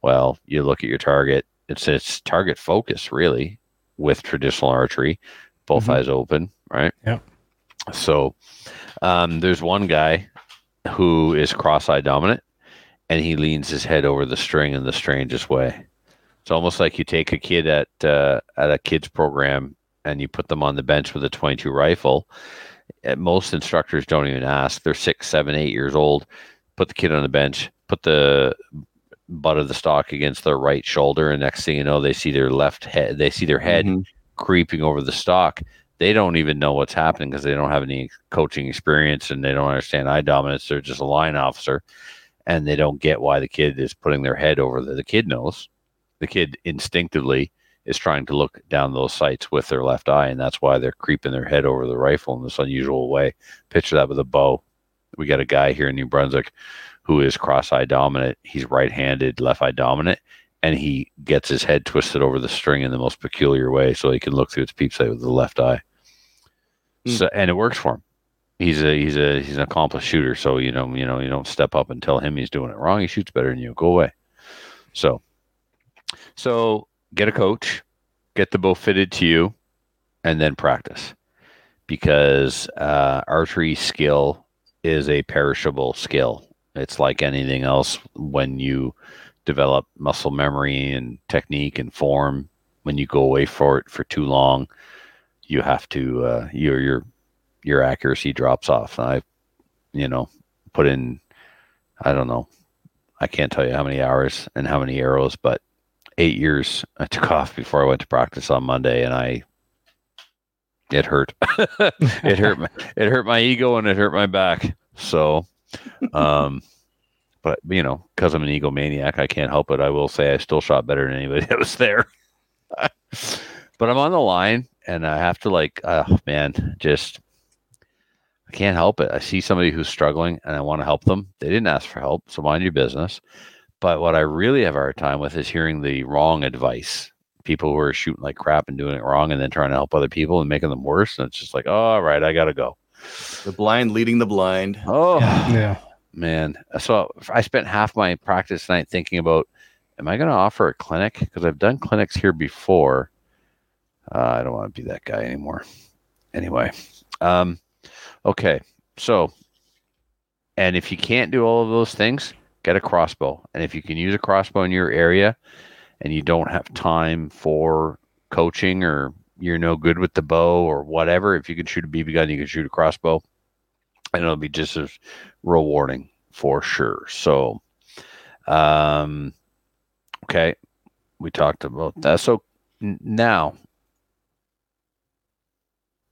Well, you look at your target. It's target focus, really, with traditional archery. Both eyes open, right? Yeah. So there's one guy who is cross-eye dominant, and he leans his head over the string in the strangest way. It's almost like you take a kid at a kid's program and you put them on the bench with a .22 rifle. Most instructors don't even ask. They're 6, 7, 8 years old. Put the kid on the bench, put the butt of the stock against their right shoulder, and next thing you know, they see their head creeping over the stock. They don't even know what's happening because they don't have any coaching experience and they don't understand eye dominance. They're just a line officer, and they don't get why the kid is putting their head over there. The kid knows. The kid instinctively is trying to look down those sights with their left eye, and that's why they're creeping their head over the rifle in this unusual way. Picture that with a bow. We got a guy here in New Brunswick who is cross-eye dominant. He's right-handed, left-eye dominant, and he gets his head twisted over the string in the most peculiar way so he can look through its peep sight with the left eye. So, and it works for him. He's an accomplished shooter, so you don't step up and tell him he's doing it wrong. He shoots better than you. Go away. So get a coach, get the bow fitted to you, and then practice, because archery skill is a perishable skill. It's like anything else. When you develop muscle memory and technique and form, when you go away for it for too long, you have to your accuracy drops off. I, put in, I don't know, I can't tell you how many hours and how many arrows, but 8 years I took off before I went to practice on Monday, and it hurt. it hurt my ego and it hurt my back. So, but because I'm an egomaniac, I can't help it. I will say I still shot better than anybody that was there. But I'm on the line and I have to like, oh man, just, I can't help it. I see somebody who's struggling and I want to help them. They didn't ask for help, so mind your business. But what I really have a hard time with is hearing the wrong advice. People who are shooting like crap and doing it wrong and then trying to help other people and making them worse. And it's just like, oh, all right, I got to go. The blind leading the blind. Oh, yeah, man. So I spent half my practice night thinking about, am I going to offer a clinic? Because I've done clinics here before. I don't want to be that guy anymore. Anyway. Okay. So, and if you can't do all of those things, get a crossbow. And if you can use a crossbow in your area and you don't have time for coaching or you're no good with the bow or whatever, if you can shoot a BB gun, you can shoot a crossbow. And it'll be just as rewarding for sure. So, okay. We talked about that. So now,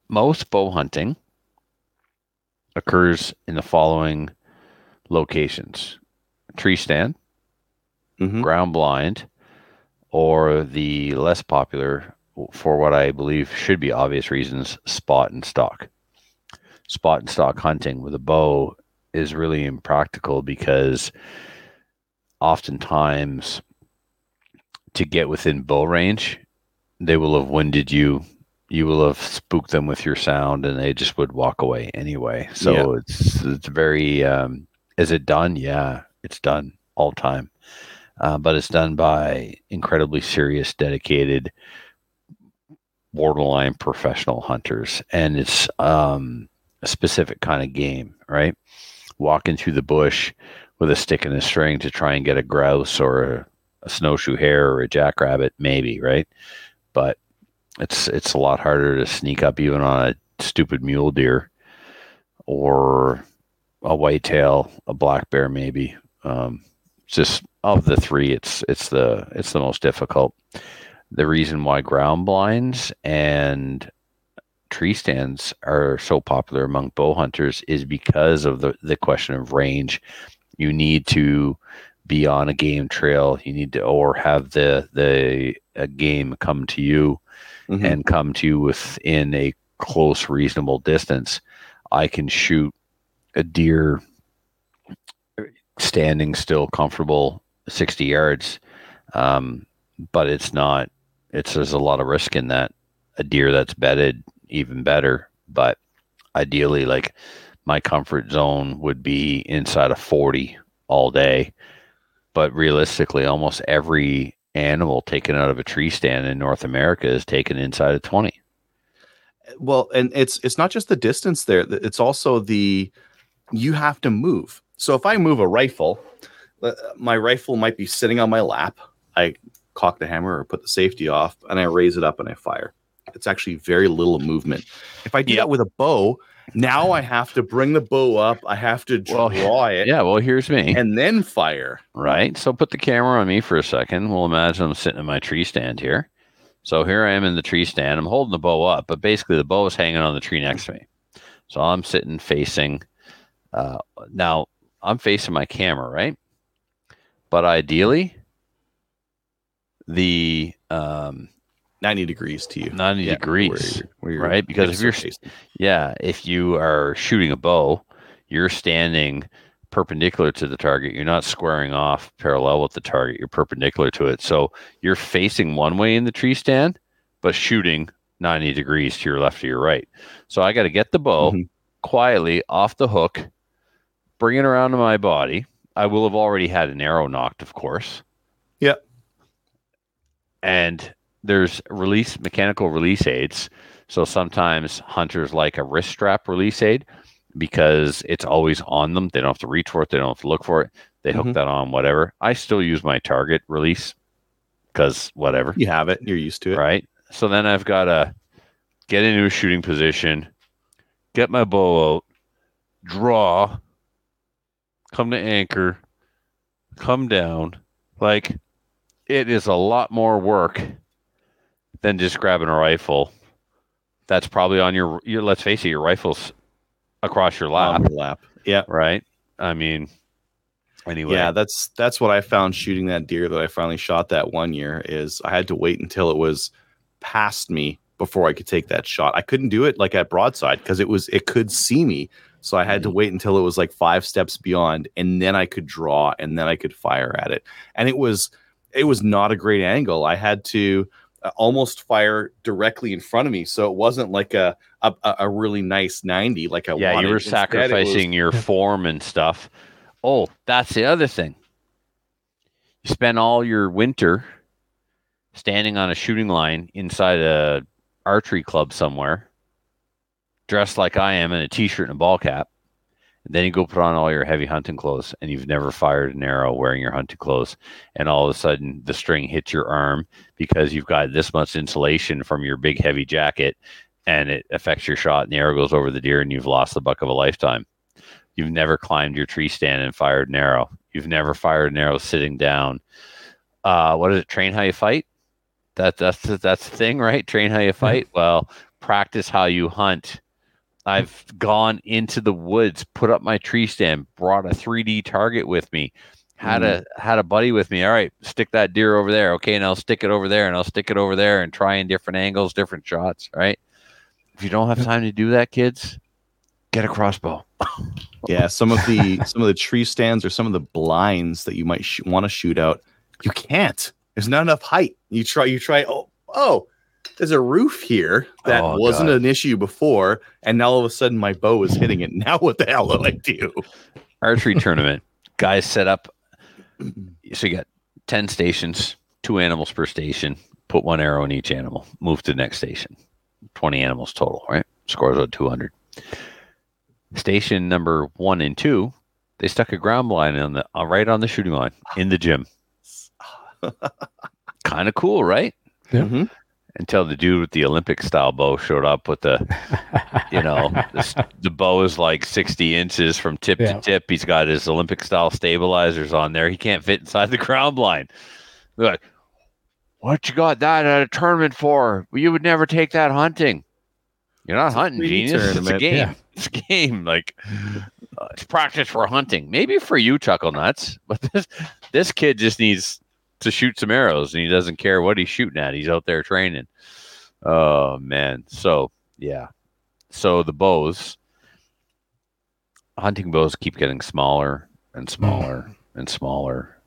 most bow hunting occurs in the following locations: tree stand, ground blind, or the less popular, for what I believe should be obvious reasons, spot and stock. Spot and stock hunting with a bow is really impractical because oftentimes to get within bow range, they will have winded you. You will have spooked them with your sound and they just would walk away anyway. So yeah. It's very, is it done? Yeah, it's done all time. But it's done by incredibly serious, dedicated, borderline professional hunters. And it's a specific kind of game, right? Walking through the bush with a stick and a string to try and get a grouse or a snowshoe hare or a jackrabbit, maybe, right? But it's a lot harder to sneak up even on a stupid mule deer or a whitetail, a black bear, maybe. Just of the three, it's the most difficult. The reason why ground blinds and tree stands are so popular among bow hunters is because of the question of range. You need to be on a game trail. You need to, or have a game come to you and come to you within a close, reasonable distance. I can shoot a deer standing still, comfortable, 60 yards. But there's a lot of risk in that. A deer that's bedded, even better. But ideally, like, my comfort zone would be inside of 40 all day. But realistically, almost every animal taken out of a tree stand in North America is taken inside of 20. Well, and it's not just the distance there. It's also you have to move. So if I move a rifle, my rifle might be sitting on my lap. I cock the hammer or put the safety off and I raise it up and I fire. It's actually very little movement. If I do that with a bow, now I have to bring the bow up. I have to draw it. Yeah, well, here's me. And then fire. Right. So put the camera on me for a second. We'll imagine I'm sitting in my tree stand here. So here I am in the tree stand. I'm holding the bow up, but basically the bow is hanging on the tree next to me. So I'm sitting facing. Now, I'm facing my camera, right? But ideally, the... 90 degrees to you. 90 degrees, where you're, right? Because if you are shooting a bow, you're standing perpendicular to the target. You're not squaring off parallel with the target. You're perpendicular to it. So you're facing one way in the tree stand, but shooting 90 degrees to your left or your right. So I got to get the bow quietly off the hook, bring it around to my body. I will have already had an arrow knocked, of course. Yep. And... there's mechanical release aids. So sometimes hunters like a wrist strap release aid because it's always on them. They don't have to reach for it. They don't have to look for it. They hook that on, whatever. I still use my target release because whatever. You have it. You're used to it. Right. So then I've got to get into a shooting position, get my bow out, draw, come to anchor, come down. Like, it is a lot more work than just grabbing a rifle. That's probably on your let's face it, your rifle's across your lap. On your lap. Yeah. Right. I mean, anyway. Yeah, that's what I found shooting that deer that I finally shot that one year, is I had to wait until it was past me before I could take that shot. I couldn't do it like at broadside because it could see me. So I had to wait until it was like 5 steps beyond, and then I could draw, and then I could fire at it. And it was not a great angle. I had to almost fire directly in front of me, so it wasn't like a really nice 90 like I wanted. Yeah, you were sacrificing your form and stuff. Oh, that's the other thing. You spend all your winter standing on a shooting line inside a archery club somewhere, dressed like I am in a t-shirt and a ball cap. And then you go put on all your heavy hunting clothes, and you've never fired an arrow wearing your hunting clothes. And all of a sudden, the string hits your arm because you've got this much insulation from your big, heavy jacket, and it affects your shot, and the arrow goes over the deer, and you've lost the buck of a lifetime. You've never climbed your tree stand and fired an arrow. You've never fired an arrow sitting down. What is it? Train how you fight? That's the thing, right? Train how you fight. Well, practice how you hunt. I've gone into the woods, put up my tree stand, brought a 3D target with me, had a buddy with me. All right, stick that deer over there. Okay, and I'll stick it over there, and I'll stick it over there, and trying different angles, different shots, right? If you don't have time to do that, kids, get a crossbow. Yeah, some of the tree stands or some of the blinds that you might want to shoot out, you can't. There's not enough height. You try. Oh. There's a roof here that wasn't an issue before, and now all of a sudden my bow is hitting it. Now what the hell do I do? Archery tournament. Guys set up. So you got 10 stations, 2 animals per station. Put 1 arrow in each animal. Move to the next station. 20 animals total, right? Scores on 200. Station number 1 and 2, they stuck a ground blind on the right on the shooting line in the gym. Kind of cool, right? Yeah. Mm-hmm. Until the dude with the Olympic-style bow showed up with the, the bow is like 60 inches from tip to tip. He's got his Olympic-style stabilizers on there. He can't fit inside the ground blind. They're like, what you got that at a tournament for? Well, you would never take that hunting. You're not hunting, genius. Tournament. It's a game. Yeah. It's a game. Like, it's practice for hunting. Maybe for you, Chuckle Nuts. But this kid just needs to shoot some arrows, and he doesn't care what he's shooting at. He's out there training. Oh man. So the bows, hunting bows, keep getting smaller and smaller and smaller,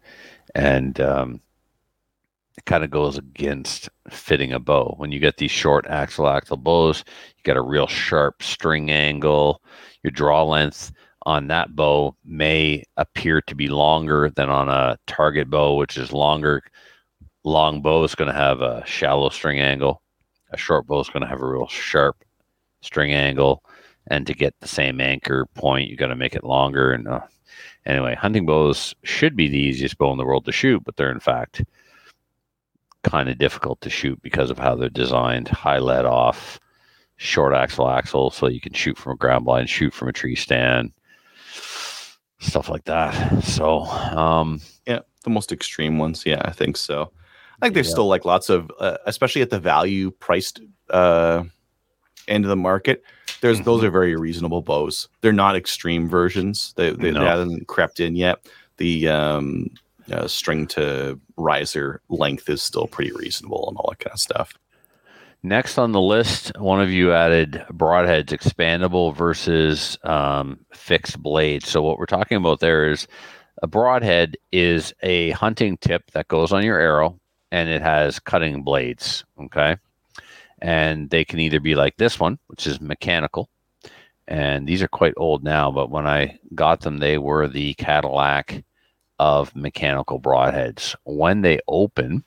and it kind of goes against fitting a bow. When you get these short axle bows, you got a real sharp string angle. Your draw length on that bow may appear to be longer than on a target bow, which is longer. Long bow is going to have a shallow string angle. A short bow is going to have a real sharp string angle. And to get the same anchor point, you got to make it longer. And anyway, hunting bows should be the easiest bow in the world to shoot, but they're in fact kind of difficult to shoot because of how they're designed. High lead off, short axle, so you can shoot from a ground blind, shoot from a tree stand, stuff like that. So the most extreme ones. I think so. I think there's still like lots of especially at the value priced end of the market, there's those are very reasonable bows. They're not extreme versions. They haven't crept in yet. The string to riser length is still pretty reasonable and all that kind of stuff. Next on the list, one of you added broadheads, expandable versus fixed blade. So what we're talking about there is a broadhead is a hunting tip that goes on your arrow, and it has cutting blades, okay? And they can either be like this one, which is mechanical, and these are quite old now, but when I got them, they were the Cadillac of mechanical broadheads. When they open...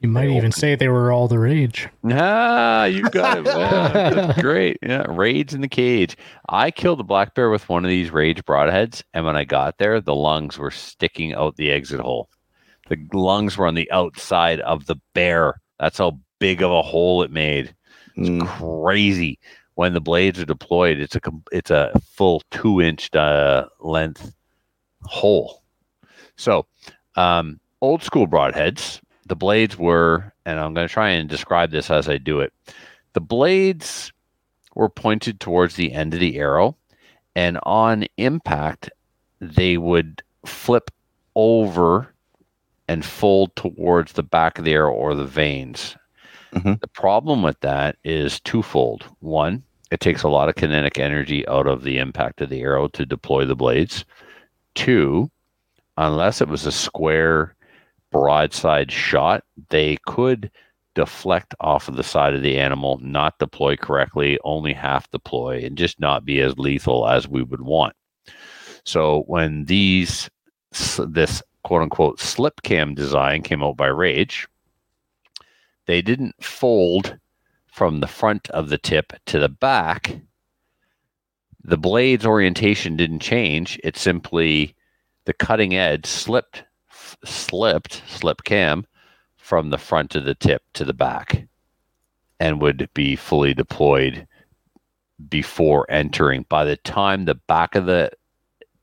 You might even say they were all the rage. Ah, you got it. That's great. Yeah, raids in the cage. I killed a black bear with one of these rage broadheads, and when I got there, the lungs were sticking out the exit hole. The lungs were on the outside of the bear. That's how big of a hole it made. It's crazy. When the blades are deployed, it's a full 2-inch length hole. So, old school broadheads. The blades were, and I'm going to try and describe this as I do it. The blades were pointed towards the end of the arrow, and on impact, they would flip over and fold towards the back of the arrow or the vanes. Mm-hmm. The problem with that is twofold. One, it takes a lot of kinetic energy out of the impact of the arrow to deploy the blades. Two, unless it was a square broadside shot, they could deflect off of the side of the animal, not deploy correctly, only half deploy, and just not be as lethal as we would want. So when this quote-unquote slip cam design came out by Rage, they didn't fold from the front of the tip to the back. The blade's orientation didn't change. It simply, the cutting edge slip cam from the front of the tip to the back and would be fully deployed before entering. By the time the back of the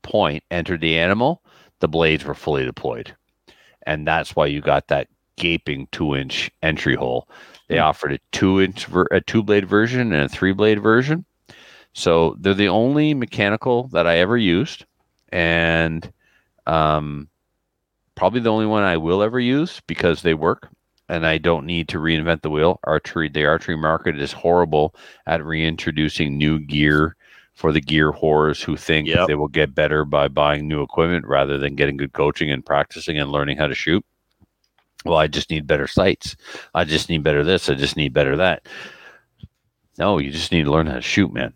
point entered the animal, the blades were fully deployed. And that's why you got that gaping 2-inch entry hole. They offered a 2-blade version and a 3-blade version. So they're the only mechanical that I ever used, and probably the only one I will ever use, because they work and I don't need to reinvent the wheel. The archery market is horrible at reintroducing new gear for the gear whores who think they will get better by buying new equipment rather than getting good coaching and practicing and learning how to shoot. Well, I just need better sights. I just need better this. I just need better that. No, you just need to learn how to shoot, man.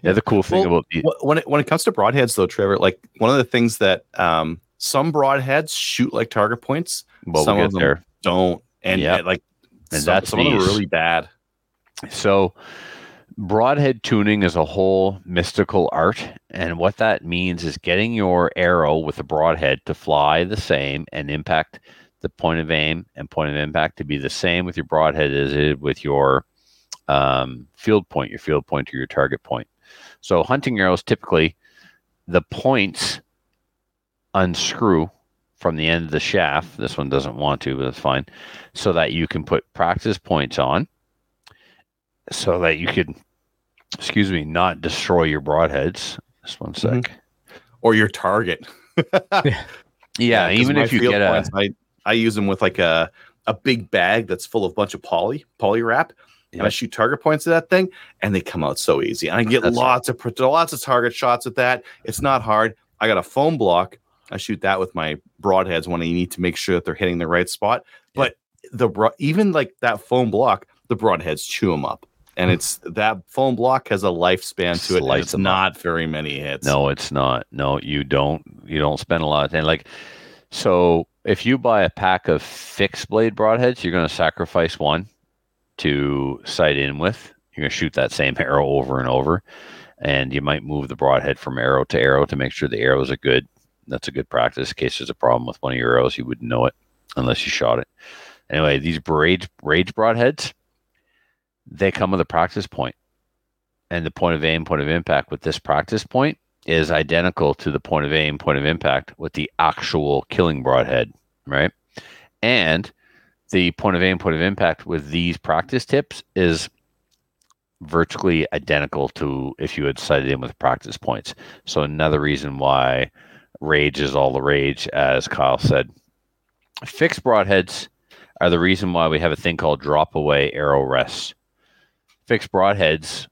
Yeah, the cool thing about when it comes to broadheads, though, Trevor, like one of the things that some broadheads shoot like target points, but some of them don't, and that's some of them are really bad. So broadhead tuning is a whole mystical art, and what that means is getting your arrow with the broadhead to fly the same and impact the point of aim and point of impact to be the same with your broadhead as it is with your field point to your target point. So hunting arrows, typically the points unscrew from the end of the shaft. This one doesn't want to, but that's fine. So that you can put practice points on, so that you can, not destroy your broadheads. Just one sec. Mm-hmm. Or your target. Yeah, even if you get points, I use them with like a big bag that's full of a bunch of poly wrap. Yep. And I shoot target points at that thing, and they come out so easy. And I get lots of target shots with that. It's not hard. I got a foam block. I shoot that with my broadheads when I need to make sure that they're hitting the right spot. But even like that foam block, the broadheads chew them up. And it's that foam block has a lifespan to it. And it's not very many hits. No, it's not. No, you don't spend a lot of time. Like, so if you buy a pack of fixed blade broadheads, you're going to sacrifice one to sight in with. You're going to shoot that same arrow over and over. And you might move the broadhead from arrow to make sure the arrows are good. That's a good practice. In case there's a problem with one of your arrows, you wouldn't know it unless you shot it. Anyway, these rage broadheads, they come with a practice point. And the point of aim, point of impact with this practice point is identical to the point of aim, point of impact with the actual killing broadhead, right? And the point of aim, point of impact with these practice tips is virtually identical to if you had sighted in with practice points. So another reason why Rage is all the rage, as Kyle said. Fixed broadheads are the reason why we have a thing called drop away arrow rests. Fixed broadheads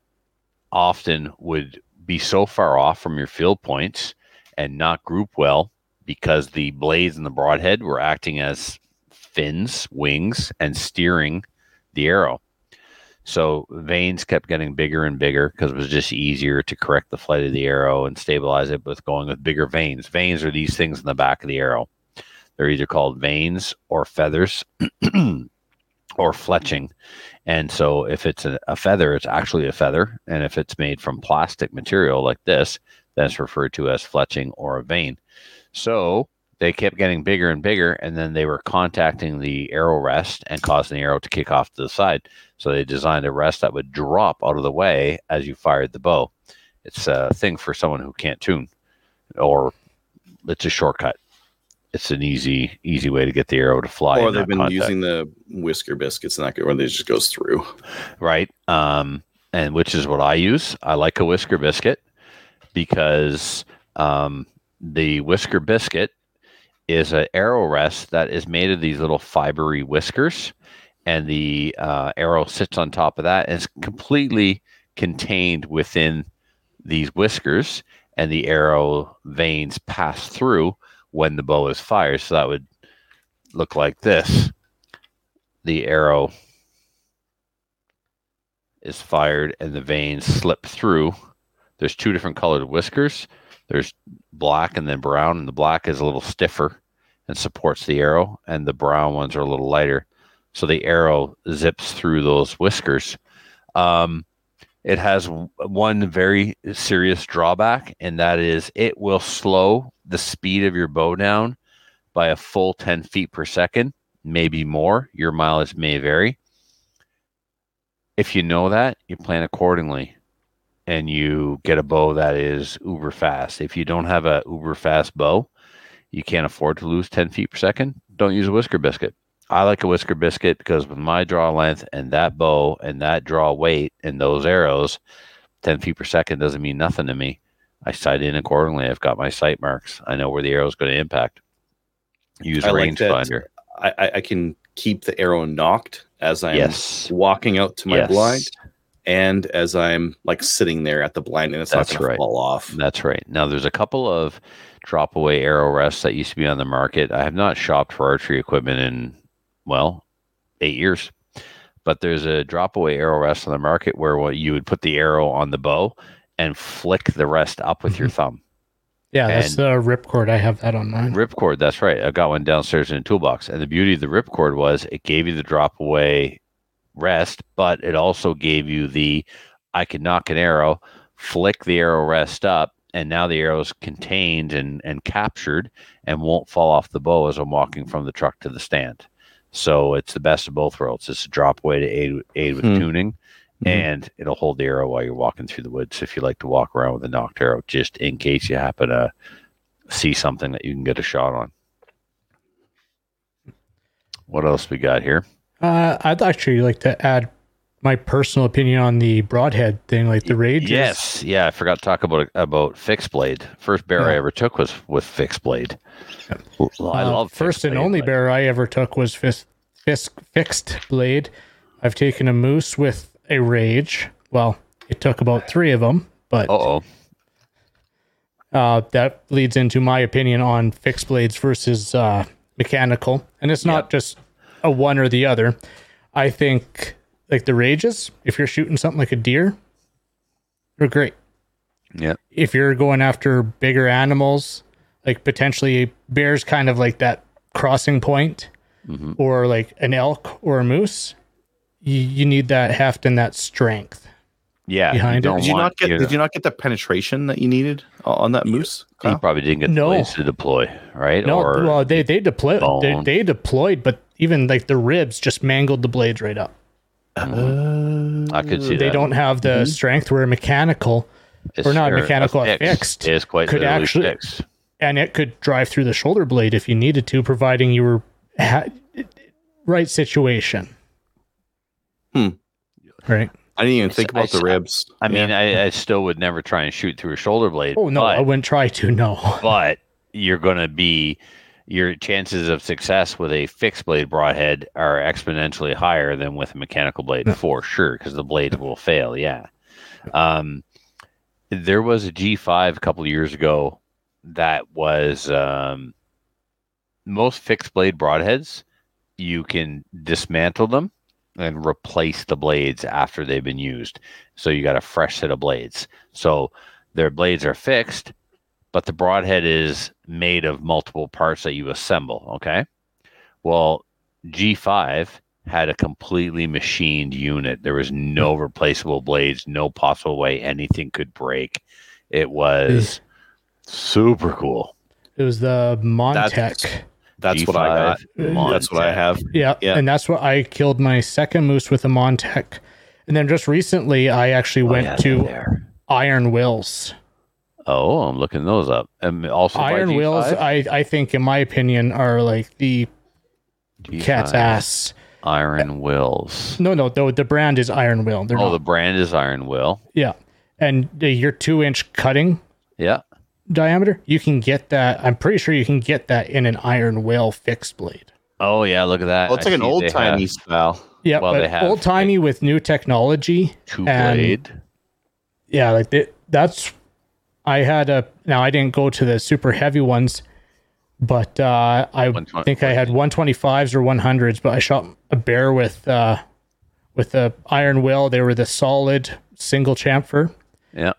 often would be so far off from your field points and not group well because the blades and the broadhead were acting as fins, wings, and steering the arrow. So vanes kept getting bigger and bigger because it was just easier to correct the flight of the arrow and stabilize it with going with bigger vanes. Vanes are these things in the back of the arrow. They're either called vanes or feathers or fletching. And so if it's a feather, it's actually a feather. And if it's made from plastic material like this, that's referred to as fletching or a vane. So they kept getting bigger and bigger, and then they were contacting the arrow rest and causing the arrow to kick off to the side. So they designed a rest that would drop out of the way as you fired the bow. It's a thing for someone who can't tune, or it's a shortcut. It's an easy way to get the arrow to fly. Or they've been using the whisker biscuits, and that where they just goes through. Right. And which is what I use. I like a whisker biscuit because the whisker biscuit is an arrow rest that is made of these little fibery whiskers, and the arrow sits on top of that, and it's completely contained within these whiskers, and the arrow veins pass through when the bow is fired. So that would look like this. The arrow is fired and the veins slip through. There's two different colored whiskers. There's black and then brown, and the black is a little stiffer and supports the arrow, and the brown ones are a little lighter. So the arrow zips through those whiskers. It has one very serious drawback, and that is it will slow the speed of your bow down by a full 10 feet per second, maybe more. Your mileage may vary. If you know that, you plan accordingly, and you get a bow that is uber fast. If you don't have a uber fast bow, you can't afford to lose 10 feet per second. Don't use a whisker biscuit. I like a whisker biscuit because with my draw length and that bow and that draw weight and those arrows, 10 feet per second doesn't mean nothing to me. I sight in accordingly. I've got my sight marks. I know where the arrow is going to impact. Use rangefinder. Like I can keep the arrow knocked as I'm walking out to my blind, and as I'm like sitting there at the blind, and it's not going to fall off. That's right. Now there's a couple of drop away arrow rests that used to be on the market. I have not shopped for archery equipment in 8 years, but there's a drop away arrow rest on the market where you would put the arrow on the bow and flick the rest up with your thumb. Yeah, and that's the ripcord. I have that on mine. Ripcord, that's right. I got one downstairs in a toolbox. And the beauty of the ripcord was it gave you the drop away rest, but it also gave you the I can knock an arrow, flick the arrow rest up, and now the arrow's contained and captured and won't fall off the bow as I'm walking from the truck to the stand. So it's the best of both worlds. It's a drop away to aid with tuning, and it'll hold the arrow while you're walking through the woods if you like to walk around with a knocked arrow, just in case you happen to see something that you can get a shot on. What else we got here? I'd actually like to add my personal opinion on the broadhead thing, like the Rages. Yes, yeah, I forgot to talk about fixed blade. First bear I ever took was with fixed blade. Well, I love first and only bear I ever took was fixed blade. I've taken a moose with a Rage. Well, it took about 3 of them, but that leads into my opinion on fixed blades versus mechanical, and it's not just a one or the other. I think. Like the Rages, if you're shooting something like a deer, they're great. Yeah. If you're going after bigger animals, like potentially bears, kind of like that crossing point, or like an elk or a moose, you need that heft and that strength. Yeah. Behind it. Did you not get the penetration that you needed on that moose? You probably didn't get the place to deploy, right? No. Or well, they deployed. They deployed, but even like the ribs just mangled the blades right up. I could see they don't have the strength where mechanical fixed is quite could actually fixed. And it could drive through the shoulder blade if you needed to, providing you were right situation. Right. I didn't even think about the ribs. I mean, I still would never try and shoot through a shoulder blade. Oh no, I wouldn't try to. No, but you're gonna be. Your chances of success with a fixed blade broadhead are exponentially higher than with a mechanical blade for sure, because the blade will fail. Yeah. There was a G5 a couple of years ago that was most fixed blade broadheads, you can dismantle them and replace the blades after they've been used. So you got a fresh set of blades. So their blades are fixed, but the broadhead is made of multiple parts that you assemble, okay? Well, G5 had a completely machined unit. There was no replaceable blades, no possible way anything could break. It was super cool. It was the Montec. That's what I got. Montec. That's what I have. Yeah, and that's what I killed my second moose with, a Montec. And then just recently, I actually went to Iron Wills. Oh, I'm looking those up. And also Iron Wills, I think, in my opinion, are like the G5. Cat's ass. Iron Wills. No, the brand is Iron Will. The brand is Iron Will. Yeah. And your 2-inch cutting diameter, you can get that. I'm pretty sure you can get that in an Iron Will fixed blade. Oh, yeah, look at that. Well, it's like an old-timey style. Yeah, well, but old timey with new technology. Two blade. Yeah, like that's. I had a. Now I didn't go to the super heavy ones, but I think I had 125s or 100s. But I shot a bear with a iron will. They were the solid single chamfer. Yeah,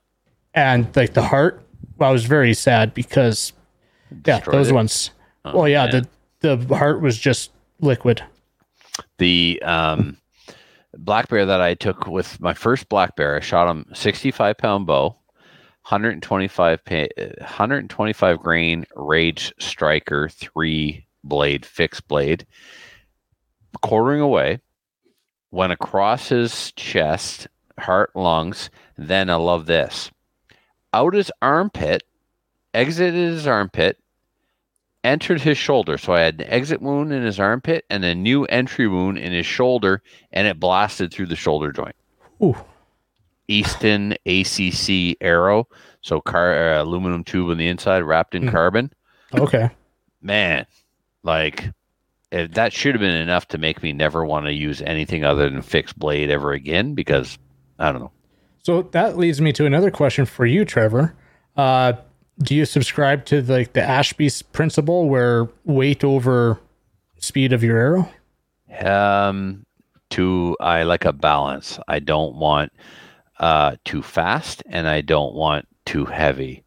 and like the heart. Well, I was very sad because Destroyed those ones. Oh, well, yeah, man. the heart was just liquid. The black bear that I took with my first black bear, I shot him 65-pound bow, 125 grain Rage Striker 3-blade fixed blade, quartering away, went across his chest, heart, lungs. Then I love this. Out his armpit, exited his armpit, entered his shoulder. So I had an exit wound in his armpit and a new entry wound in his shoulder, and it blasted through the shoulder joint. Ooh. Easton ACC arrow. So aluminum tube on the inside wrapped in carbon. Okay. Man, like that should have been enough to make me never want to use anything other than fixed blade ever again, because I don't know. So that leads me to another question for you, Trevor. Do you subscribe to the Ashby's principle, where weight over speed of your arrow? I like a balance. I don't want too fast, and I don't want too heavy.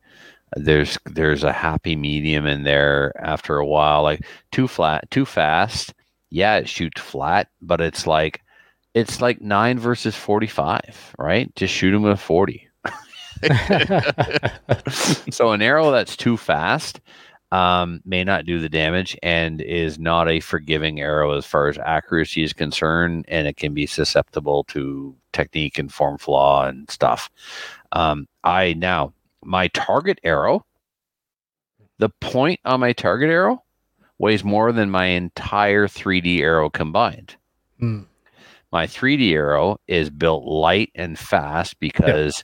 There's a happy medium in there. After a while, like too fast, yeah, it shoots flat, but it's like 9 versus 45, right? Just shoot them with 40. So an arrow that's too fast may not do the damage, and is not a forgiving arrow as far as accuracy is concerned, and it can be susceptible to technique and form flaw and stuff. My target arrow, the point on my target arrow weighs more than my entire 3D arrow combined. My 3D arrow is built light and fast because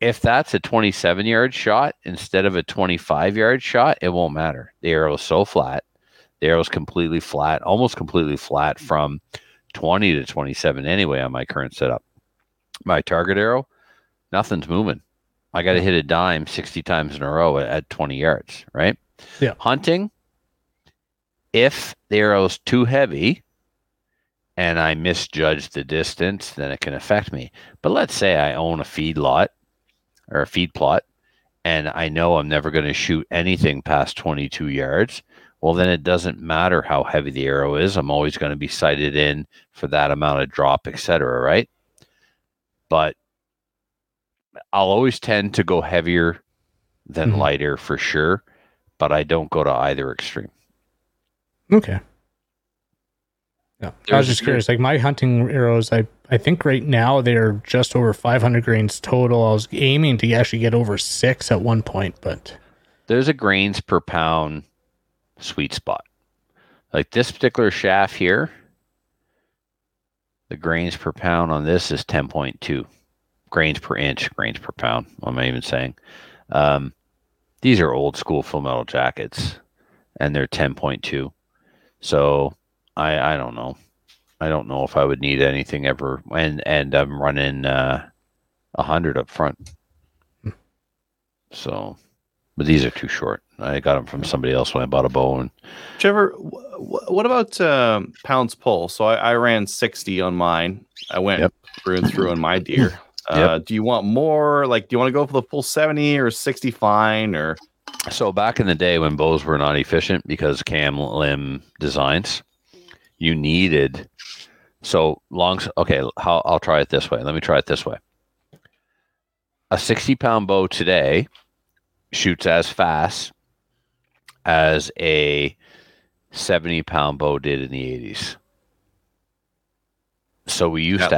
if that's a 27-yard shot instead of a 25-yard shot, it won't matter. The arrow is so flat. The arrow is completely flat, almost completely flat from 20 to 27 anyway on my current setup. My target arrow, nothing's moving. I got to hit a dime 60 times in a row at 20 yards, right? Yeah. Hunting, if the arrow's too heavy and I misjudge the distance, then it can affect me. But let's say I own a feed lot, or a feed plot, and I know I'm never going to shoot anything past 22 yards, well, then it doesn't matter how heavy the arrow is. I'm always going to be sighted in for that amount of drop, etc., right? But I'll always tend to go heavier than lighter for sure, but I don't go to either extreme. Okay. No, I was just curious. Like my hunting arrows, I think right now they're just over 500 grains total. I was aiming to actually get over 6 at one point, but there's a grains per pound sweet spot. Like this particular shaft here, the grains per pound on this is 10.2 grains per inch, grains per pound. What am I even saying? These are old school full metal jackets, and they're 10.2. So I don't know. I don't know if I would need anything ever. And I'm running 100 up front. So, but these are too short. I got them from somebody else when I bought a bow. And Trevor, what about pounds pull? So I ran 60 on mine. I went through and through on my deer. Do you want more? Like, do you want to go for the full 70 or 60 fine? Or so back in the day when bows were not efficient because cam limb designs. You needed so long. Okay, I'll try it this way. Let me try it this way. A 60-pound bow today shoots as fast as a 70-pound bow did in the 80s. So we used to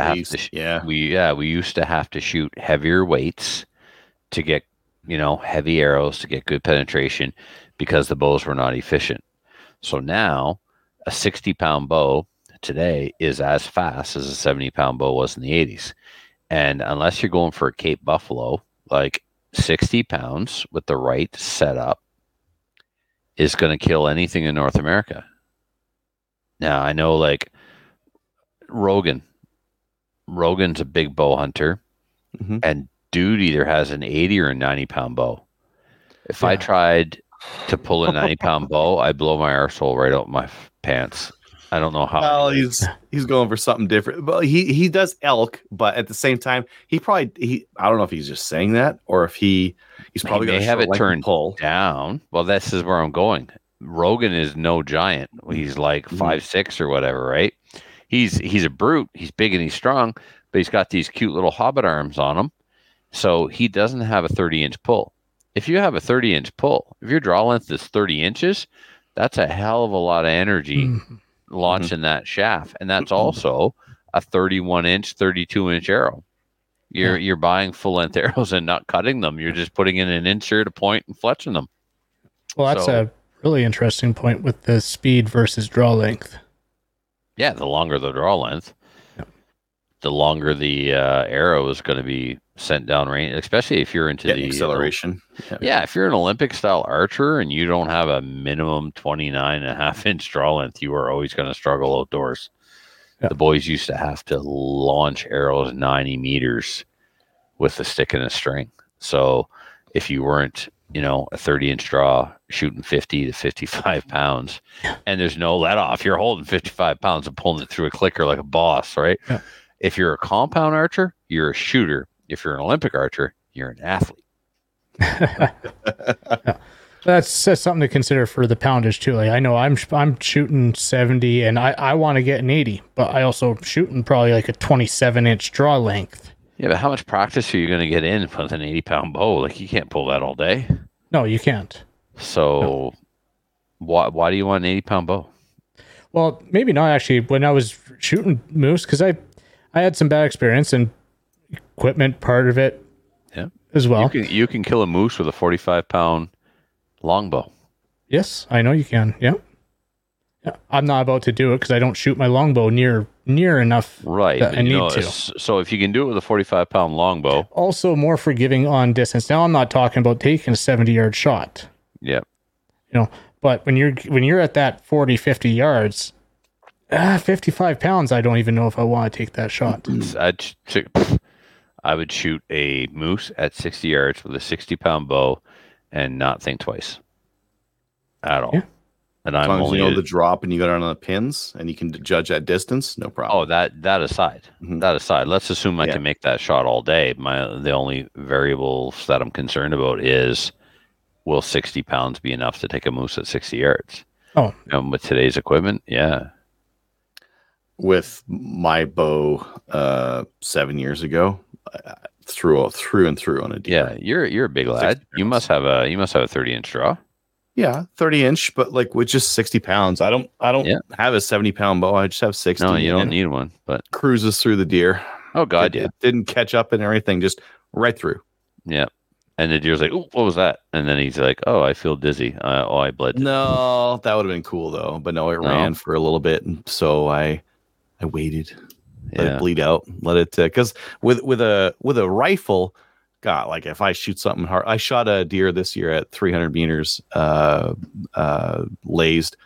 have to shoot heavier weights to get heavy arrows to get good penetration because the bows were not efficient. So now, a 60-pound bow today is as fast as a 70-pound bow was in the 80s. And unless you're going for a Cape Buffalo, like 60 pounds with the right setup is going to kill anything in North America. Now, I know Rogan. Rogan's a big bow hunter, mm-hmm. and dude either has an 80 or a 90-pound bow. If I tried to pull a 90-pound bow, I blow my arsehole right out my pants. I don't know how. Well, he's going for something different. But he does elk, but at the same time, he probably I don't know if he's just saying that or if he's probably going to have it turned down. Well, this is where I'm going. Rogan is no giant. He's like 5'6" or whatever, right? He's a brute. He's big and he's strong, but he's got these cute little hobbit arms on him. So he doesn't have a 30-inch pull. If you have a 30-inch pull, if your draw length is 30 inches, that's a hell of a lot of energy launching that shaft. And that's also a 31-inch, 32-inch arrow. You're buying full-length arrows and not cutting them. You're just putting in an insert, a point, and fletching them. Well, that's a really interesting point with the speed versus draw length. Yeah, the longer the draw length, the longer the arrow is going to be sent down range, especially if you're into the acceleration. If you're an Olympic style archer and you don't have a minimum 29.5-inch draw length, you are always going to struggle outdoors. Yeah. The boys used to have to launch arrows 90 meters with a stick and a string. So if you weren't, a 30-inch draw shooting 50 to 55 pounds and there's no let off, you're holding 55 pounds and pulling it through a clicker like a boss, right? Yeah. If you're a compound archer, you're a shooter. If you're an Olympic archer, you're an athlete. That's something to consider for the poundage too. Like I know I'm shooting 70 and I want to get an 80, but I also shooting probably like a 27-inch draw length. Yeah, but how much practice are you going to get in with an 80-pound bow? Like you can't pull that all day. No, you can't. So why do you want an 80-pound bow? Well, maybe not actually. When I was shooting moose, because I had some bad experience and equipment part of it as well. You can kill a moose with a 45-pound longbow. Yes, I know you can. Yeah. I'm not about to do it because I don't shoot my longbow near enough. Right. That I need to. So if you can do it with a 45-pound longbow. Also more forgiving on distance. Now I'm not talking about taking a 70-yard shot. Yeah. But when you're at that 40, 50 yards... 55 pounds, I don't even know if I want to take that shot. I would shoot a moose at 60 yards with a 60-pound bow and not think twice at all. Yeah. And as long as you know the drop and you go down on the pins and you can judge that distance, no problem. Oh, that aside, let's assume I can make that shot all day. The only variables that I'm concerned about is, will 60 pounds be enough to take a moose at 60 yards? Oh. With today's equipment, yeah. With my bow 7 years ago, through and through on a deer. Yeah, you're a big lad. You must have a 30-inch draw. Yeah, 30-inch, but like with just 60 pounds. I don't have a 70-pound bow. I just have 60. No, you don't need one. But cruises through the deer. Oh God, it didn't catch up and everything, just right through. Yeah. And the deer's like, "Ooh, what was that?" And then he's like, "Oh, I feel dizzy. I bled." No, that would have been cool though. But no, it ran for a little bit, and so I waited, let it bleed out, let it, because with a rifle, God, like if I shoot something hard, I shot a deer this year at 300 meters, lazed,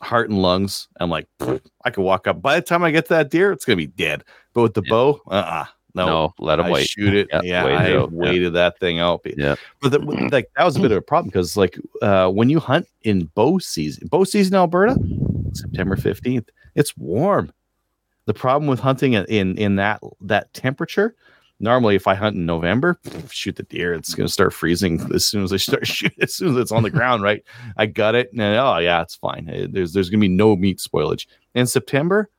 heart and lungs. I'm like, I could walk up. By the time I get to that deer, it's going to be dead. But with the bow, no, let him wait. Shoot it. I waited that thing out. Yeah. But that was a bit of a problem because when you hunt in bow season, Alberta, September 15th, it's warm. The problem with hunting in that temperature, normally if I hunt in November, shoot the deer, it's going to start freezing as soon as it's on the ground, right? I got it. And it's fine. There's going to be no meat spoilage. In September,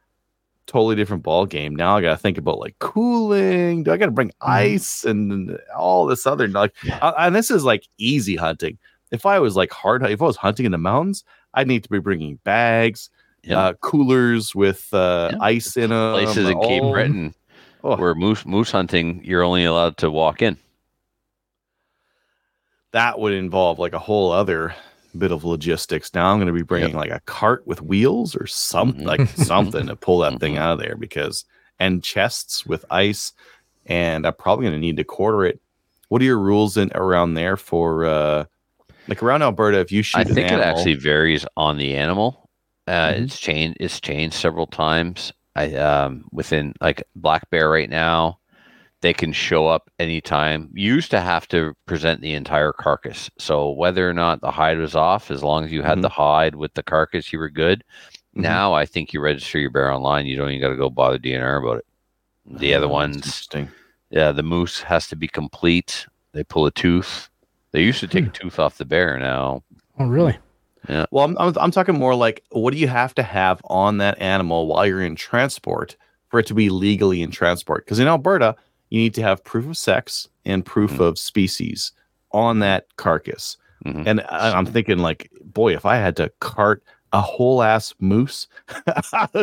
totally different ball game. Now I got to think about like cooling. Do I got to bring ice and all this other and this is like easy hunting. If I was like if I was hunting in the mountains, I'd need to be bringing bags. Yeah. Coolers with ice in them. Places in Cape Breton where moose hunting, you're only allowed to walk in. That would involve like a whole other bit of logistics. Now I'm going to be bringing like a cart with wheels or something to pull that thing out of there and chests with ice. And I'm probably going to need to quarter it. What are your rules around there for like around Alberta? If you shoot, I think it actually varies on the animal. It's changed several times. within like Black Bear right now, they can show up anytime. You used to have to present the entire carcass. So whether or not the hide was off, as long as you had the hide with the carcass, you were good. Mm-hmm. Now I think you register your bear online. You don't even got to go bother DNR about it. The other ones, yeah, the moose has to be complete. They pull a tooth. They used to take a tooth off the bear now. Oh, really? Yeah. Well, I'm talking more like, what do you have to have on that animal while you're in transport for it to be legally in transport? Because in Alberta, you need to have proof of sex and proof of species on that carcass. Mm-hmm. And I'm thinking like, boy, if I had to cart a whole ass moose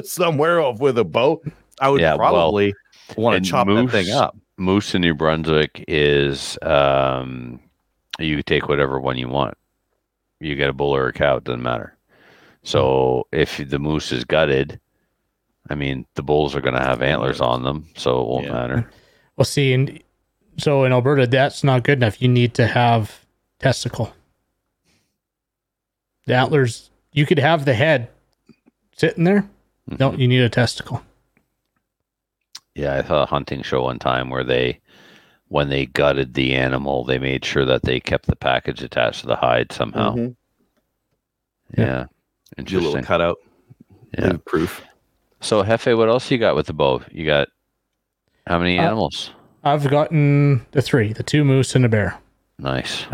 somewhere off with a bow, I would probably want to chop that thing up. Moose in New Brunswick is you take whatever one you want. You get a bull or a cow, it doesn't matter. So if the moose is gutted, I mean, the bulls are going to have antlers on them, so it won't matter. Well, see, and so in Alberta, that's not good enough. You need to have testicle. The antlers, you could have the head sitting there. Mm-hmm. No, you need a testicle. Yeah, I saw a hunting show one time where they, when they gutted the animal, they made sure that they kept the package attached to the hide somehow. Mm-hmm. Yeah. Do a little cutout. Yeah. Proof. So, Hefe, what else you got with the bow? You got how many animals? I've gotten the three, the two moose and a bear. Nice.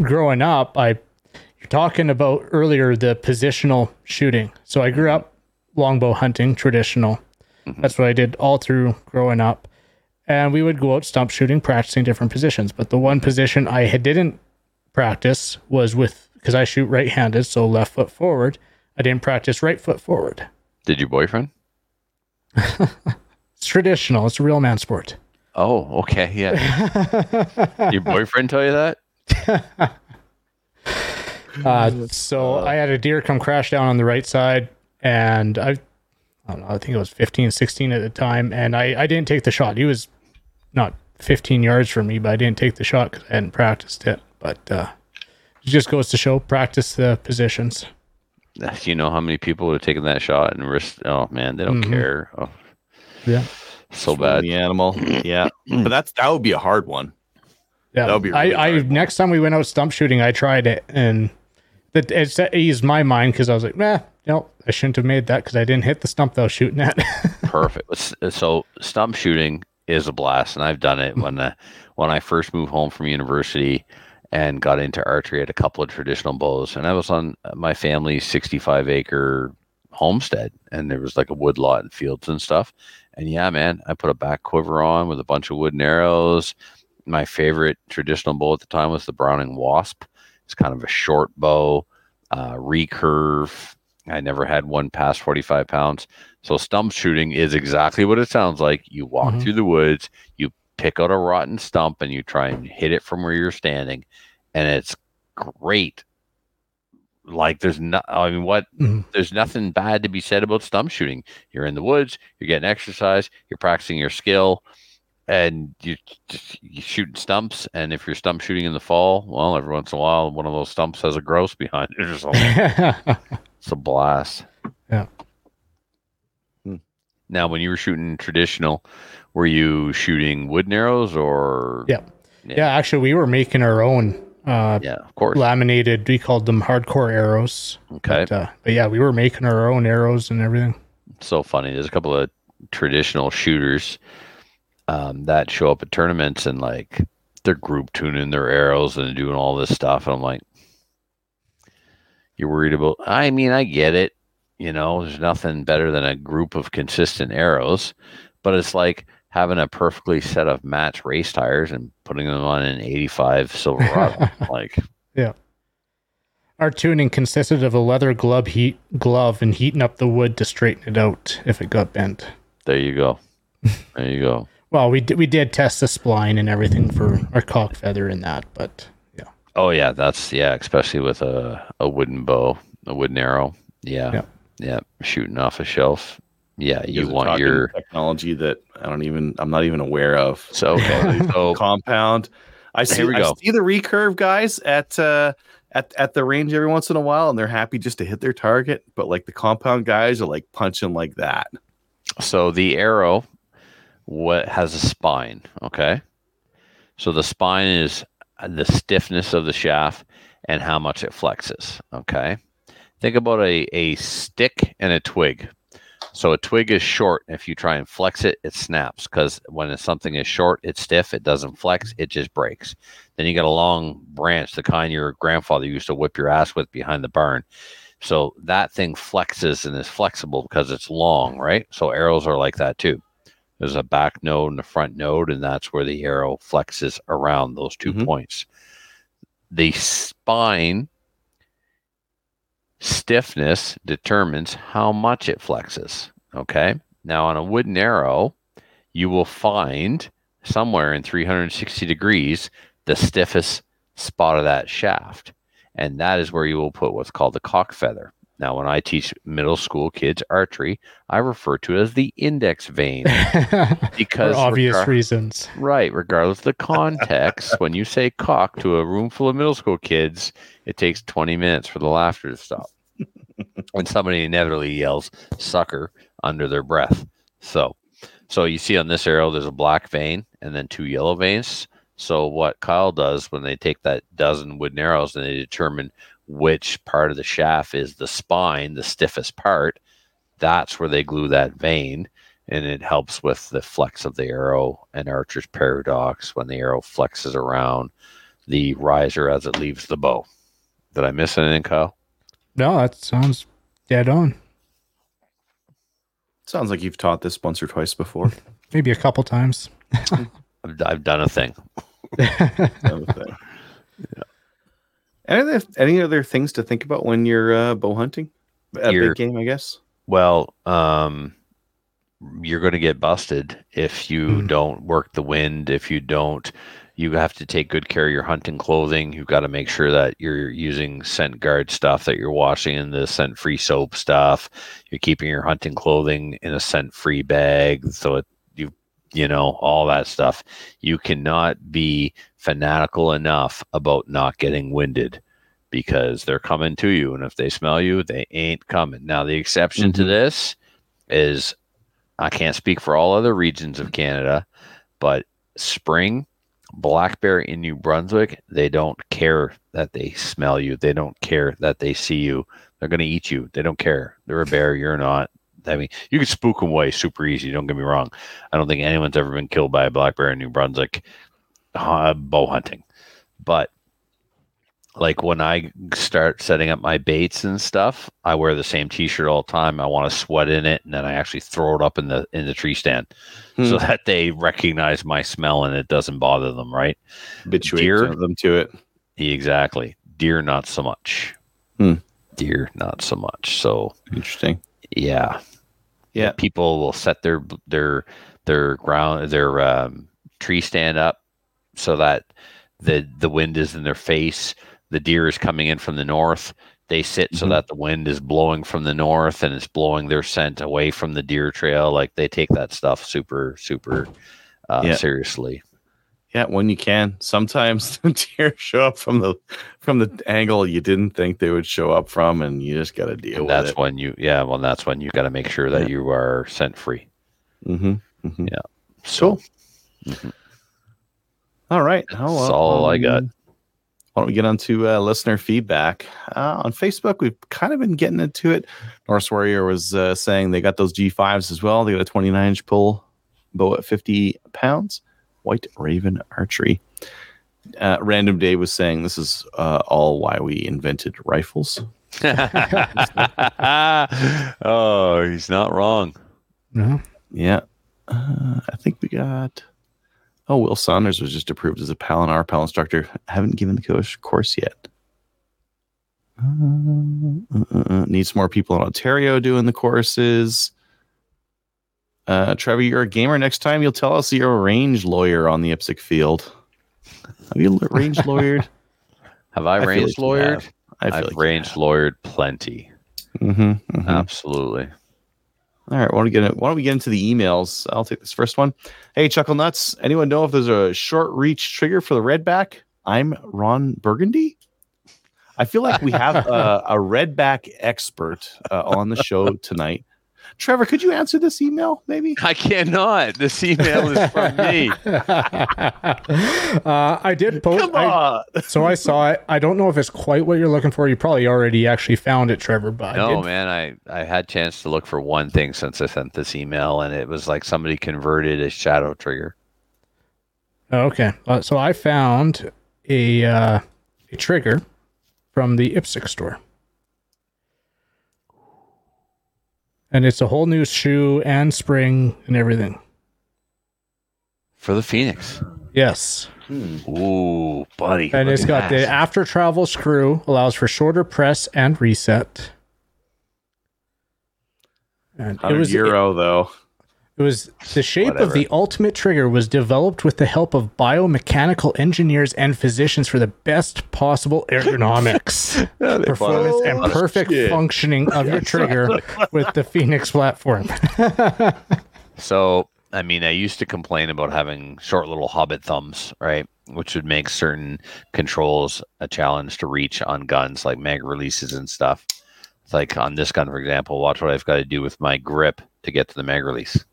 Growing up, you're talking about earlier the positional shooting. So I grew up longbow hunting, traditional. That's what I did all through growing up. And we would go out stump shooting, practicing different positions. But the one position I didn't practice was because I shoot right-handed, so left foot forward. I didn't practice right foot forward. Did your boyfriend? It's traditional. It's a real man sport. Oh, okay. Yeah. Your boyfriend tell you that? So I had a deer come crash down on the right side, and I don't know, I think it was 15, 16 at the time, and I didn't take the shot. He was not 15 yards from me, but I didn't take the shot because I hadn't practiced it. But it just goes to show, practice the positions. You know how many people would have taken that shot and risked? Oh, man, they don't care. Oh. Yeah. So bad. The animal. Yeah. But that would be a hard one. Yeah. That would be really hard. Next time we went out stump shooting, I tried it, and it eased my mind because I was like, nope, I shouldn't have made that because I didn't hit the stump that I was shooting at. Perfect. So stump shooting is a blast, and I've done it when I first moved home from university and got into archery at a couple of traditional bows. And I was on my family's 65-acre homestead, and there was like a wood lot and fields and stuff. And yeah, man, I put a back quiver on with a bunch of wooden arrows. My favorite traditional bow at the time was the Browning Wasp. It's kind of a short bow, recurve. I never had one past 45 pounds. So stump shooting is exactly what it sounds like. You walk through the woods, you pick out a rotten stump, and you try and hit it from where you're standing. And it's great. Like there's nothing bad to be said about stump shooting. You're in the woods, you're getting exercise, you're practicing your skill, and you're shooting stumps. And if you're stump shooting in the fall, well, every once in a while, one of those stumps has a grouse behind it or something. It's a blast. Yeah. Now, when you were shooting traditional, were you shooting wooden arrows or? Yeah. Actually, we were making our own. Of course. Laminated. We called them hardcore arrows. Okay. But yeah, we were making our own arrows and everything. So funny. There's a couple of traditional shooters that show up at tournaments and like they're group tuning their arrows and doing all this stuff. And I'm like, you're worried about, I mean, I get it. You know, there's nothing better than a group of consistent arrows, but it's like having a perfectly set of match race tires and putting them on an 85 Silverado. Our tuning consisted of a leather glove and heating up the wood to straighten it out if it got bent. There you go. Well, we did test the spline and everything for our cock feather and that, but oh yeah, especially with a wooden bow, a wooden arrow. Yeah. Shooting off a shelf. Yeah, you want your technology that I'm not even aware of. So compound. I see the recurve guys at at the range every once in a while, and they're happy just to hit their target. But like the compound guys are like punching like that. So the arrow, what has a spine? Okay, so the spine is the stiffness of the shaft and how much it flexes. Okay, think about a stick and a twig. So a twig is short. If you try and flex it, it snaps, because when something is short, it's stiff. It doesn't flex. It just breaks. Then you got a long branch, the kind your grandfather used to whip your ass with behind the barn. So that thing flexes and is flexible because it's long, right? So arrows are like that too. There's a back node and a front node, and that's where the arrow flexes around those two points. The spine stiffness determines how much it flexes. Okay. Now on a wooden arrow, you will find somewhere in 360 degrees, the stiffest spot of that shaft. And that is where you will put what's called the cock feather. Now, when I teach middle school kids archery, I refer to it as the index vein. Because for obvious reasons. Right. Regardless of the context, when you say cock to a room full of middle school kids, it takes 20 minutes for the laughter to stop. When somebody inevitably yells sucker under their breath. So you see on this arrow, there's a black vein and then two yellow veins. So what Kyle does when they take that dozen wooden arrows and they determine which part of the shaft is the spine, the stiffest part, that's where they glue that vein, and it helps with the flex of the arrow and Archer's paradox when the arrow flexes around the riser as it leaves the bow. Did I miss anything, Kyle? No, that sounds dead on. Sounds like you've taught this once or twice before. Maybe a couple times. I've done a thing. Yeah. Any other things to think about when you're bow hunting? A big game, I guess. Well, you're going to get busted if you don't work the wind. If you don't, you have to take good care of your hunting clothing. You've got to make sure that you're using scent guard stuff, that you're washing the scent-free soap stuff. You're keeping your hunting clothing in a scent-free bag, so it, you know, all that stuff. You cannot be fanatical enough about not getting winded, because they're coming to you. And if they smell you, they ain't coming. Now, the exception to this is, I can't speak for all other regions of Canada, but spring, black bear in New Brunswick, they don't care that they smell you. They don't care that they see you. They're going to eat you. They don't care. They're a bear. You're not. I mean, you can spook them away super easy. Don't get me wrong. I don't think anyone's ever been killed by a black bear in New Brunswick bow hunting. But like when I start setting up my baits and stuff, I wear the same T-shirt all the time. I want to sweat in it, and then I actually throw it up in the tree stand so that they recognize my smell and it doesn't bother them. Right? Habituate them to it. Exactly. Deer, not so much. Deer, not so much. So interesting. Yeah. People will set their ground, their tree stand up so that the wind is in their face. The deer is coming in from the north. They sit so that the wind is blowing from the north and it's blowing their scent away from the deer trail. Like they take that stuff super, super seriously. Yeah, when you can. Sometimes the deer show up from the angle you didn't think they would show up from, and you just got to deal with it. That's when you got to make sure that you are scent free. Yeah. So. Cool. All right. That's all I got. Why don't we get on to listener feedback? On Facebook, we've kind of been getting into it. Norse Warrior was saying they got those G5s as well. They got a 29-inch pull bow at 50 pounds. White Raven Archery. Random Day was saying this is all why we invented rifles. Oh, he's not wrong. No. Yeah. I think we got... Oh, Will Saunders was just approved as a PAL and RPAL instructor. I haven't given the course yet. Needs more people in Ontario doing the courses. Trevor, you're a gamer. Next time, you'll tell us you're a range lawyer on the IPSC field. Have you range lawyered? Have I range lawyered? I've range lawyered plenty. Absolutely. All right. Why don't we get into the emails? I'll take this first one. Hey, Chuckle Nuts. Anyone know if there's a short reach trigger for the Redback? I'm Ron Burgundy. I feel like we have a Redback expert on the show tonight. Trevor, could you answer this email, maybe? I cannot. This email is from me. I did post. Come on. So I saw it. I don't know if it's quite what you're looking for. You probably already actually found it, Trevor. But no, man, I had a chance to look for one thing since I sent this email, and it was like somebody converted a shadow trigger. Okay. So I found a trigger from the IPSC store. And it's a whole new shoe and spring and everything. For the Phoenix. Yes. Ooh, buddy. And it's got the after travel screw, allows for shorter press and reset. And it was €100 though. It was the shape of the ultimate trigger was developed with the help of biomechanical engineers and physicians for the best possible ergonomics, performance, and perfect functioning of your trigger with the Phoenix platform. So, I mean, I used to complain about having short little hobbit thumbs, right? Which would make certain controls a challenge to reach on guns like mag releases and stuff. It's like on this gun, for example, watch what I've got to do with my grip to get to the mag release.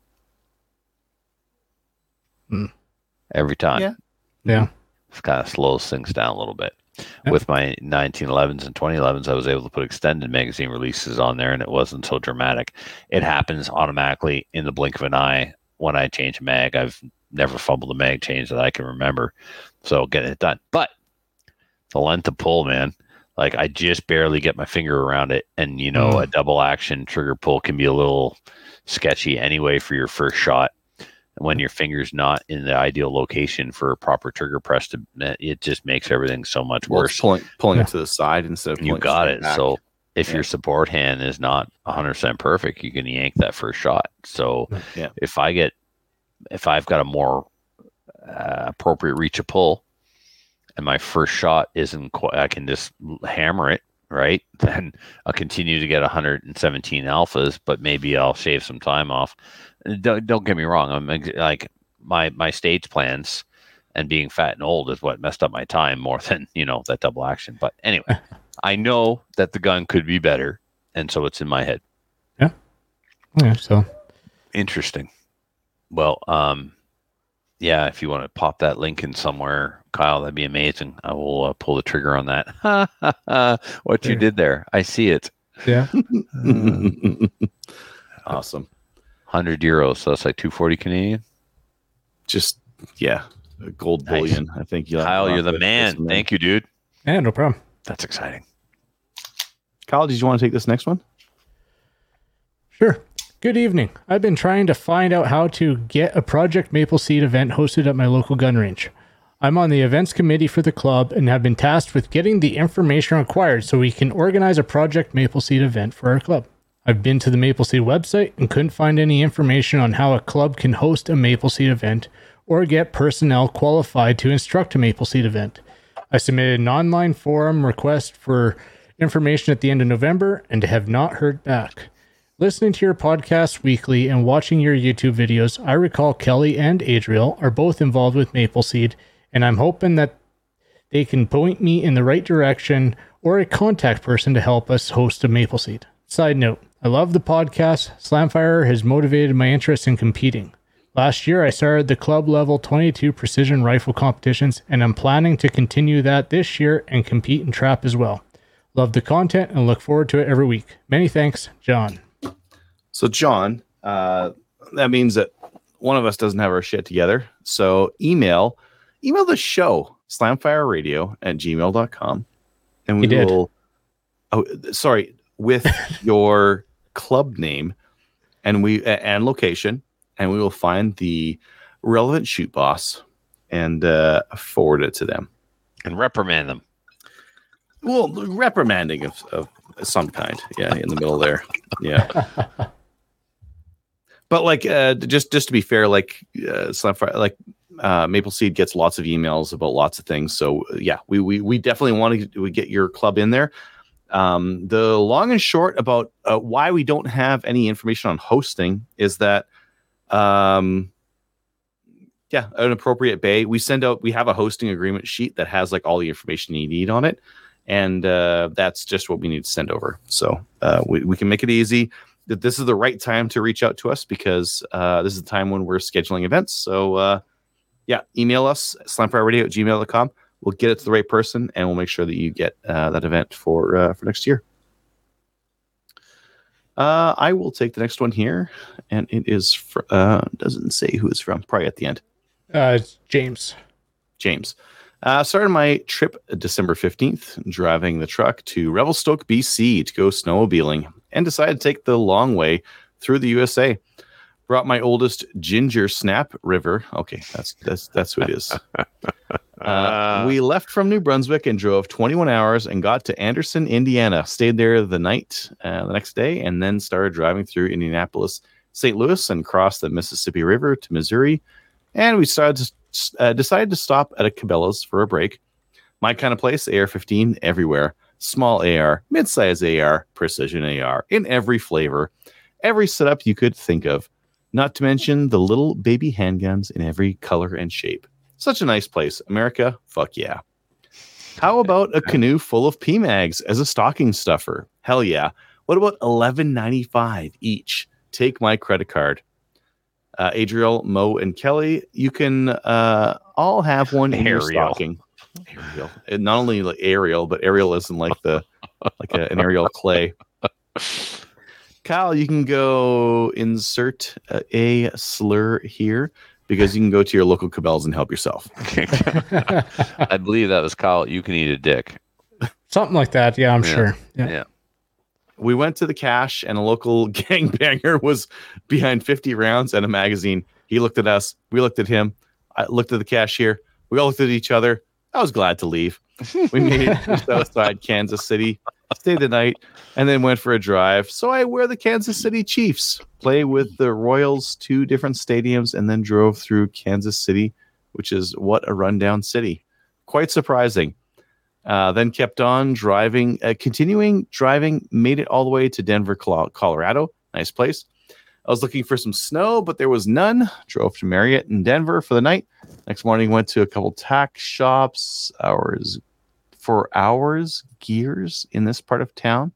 Every time. Yeah. It kind of slows things down a little bit. Yeah. With my 1911s and 2011s, I was able to put extended magazine releases on there, and it wasn't so dramatic. It happens automatically in the blink of an eye when I change a mag. I've never fumbled a mag change that I can remember, so getting it done. But the length of pull, man, like I just barely get my finger around it, and you know, a double action trigger pull can be a little sketchy anyway for your first shot. When your finger's not in the ideal location for a proper trigger press, to it just makes everything so much worse. Pulling it to the side instead of you got it. Back. So if your support hand is not 100% perfect, you can yank that first shot. So if I've got a more appropriate reach of pull, and my first shot isn't quite, I can just hammer it. Right, then I'll continue to get 117 alphas, but maybe I'll shave some time off. Don't get me wrong. My stage plans and being fat and old is what messed up my time more than, you know, that double action. But anyway, I know that the gun could be better, and so it's in my head. Yeah. So interesting. Well, yeah, if you want to pop that link in somewhere, Kyle, that'd be amazing. I will pull the trigger on that. What you did there. I see it. Yeah. Awesome. €100. So that's like 240 Canadian. Just, yeah. Gold bullion. I think. Kyle, you're the man. Thank you, dude. Yeah, no problem. That's exciting. Kyle, did you want to take this next one? Sure. Good evening. I've been trying to find out how to get a Project Maple Seed event hosted at my local gun range. I'm on the events committee for the club and have been tasked with getting the information required so we can organize a Project Maple Seed event for our club. I've been to the Maple Seed website and couldn't find any information on how a club can host a Maple Seed event or get personnel qualified to instruct a Maple Seed event. I submitted an online forum request for information at the end of November and have not heard back. Listening to your podcast weekly and watching your YouTube videos, I recall Kelly and Adriel are both involved with Maple Seed, and I'm hoping that they can point me in the right direction or a contact person to help us host a Maple Seed. Side note, I love the podcast. Slamfire has motivated my interest in competing. Last year, I started the club level 22 precision rifle competitions, and I'm planning to continue that this year and compete in trap as well. Love the content and look forward to it every week. Many thanks, John. So, John, that means that one of us doesn't have our shit together. So email the show, slamfireradio@gmail.com. And we will, with your club name and location, and we will find the relevant shoot boss and forward it to them. And reprimand them. Well, reprimanding of some kind. Yeah, in the middle there. Yeah. But like, just to be fair, Maple Seed gets lots of emails about lots of things. So yeah, we definitely want to get your club in there. The long and short about why we don't have any information on hosting is that, an appropriate bay. We have a hosting agreement sheet that has like all the information you need on it. And that's just what we need to send over. So we can make it easy. This is the right time to reach out to us because this is the time when we're scheduling events. So email us at slamfireradio@gmail.com. We'll get it to the right person, and we'll make sure that you get that event for next year. I will take the next one here, and it is doesn't say who it's from. Probably at the end. It's James. Started my trip December 15th, driving the truck to Revelstoke, BC to go snowmobiling, and decided to take the long way through the USA. Brought my oldest Ginger Snap River. Okay, that's who it is. We left from New Brunswick and drove 21 hours and got to Anderson, Indiana. Stayed there the night, the next day, and then started driving through Indianapolis, St. Louis, and crossed the Mississippi River to Missouri. And we decided to stop at a Cabela's for a break. My kind of place, AR-15 everywhere. Small AR, mid-size AR, precision AR, in every flavor, every setup you could think of. Not to mention the little baby handguns in every color and shape. Such a nice place. America, fuck yeah. How about a canoe full of PMags as a stocking stuffer? Hell yeah. What about $11.95 each? Take my credit card. Adriel, Mo, and Kelly, you can all have one in your stocking. Ariel. And not only like Ariel, but Ariel isn't like an Ariel clay. Kyle, you can go insert a slur here because you can go to your local Cabela's and help yourself. I believe that was Kyle. You can eat a dick. Something like that. Yeah, I'm sure. Yeah. We went to the cache and a local gangbanger was behind 50 rounds and a magazine. He looked at us. We looked at him. I looked at the cashier. We all looked at each other. I was glad to leave. We made it to Southside, Kansas City, stayed the night, and then went for a drive. So I wear the Kansas City Chiefs, play with the Royals, two different stadiums, and then drove through Kansas City, which is what a rundown city. Quite surprising. Then kept on driving, continuing driving, made it all the way to Denver, Colorado. Nice place. I was looking for some snow, but there was none. Drove to Marriott in Denver for the night. Next morning, went to a couple tack shops. Gears in this part of town.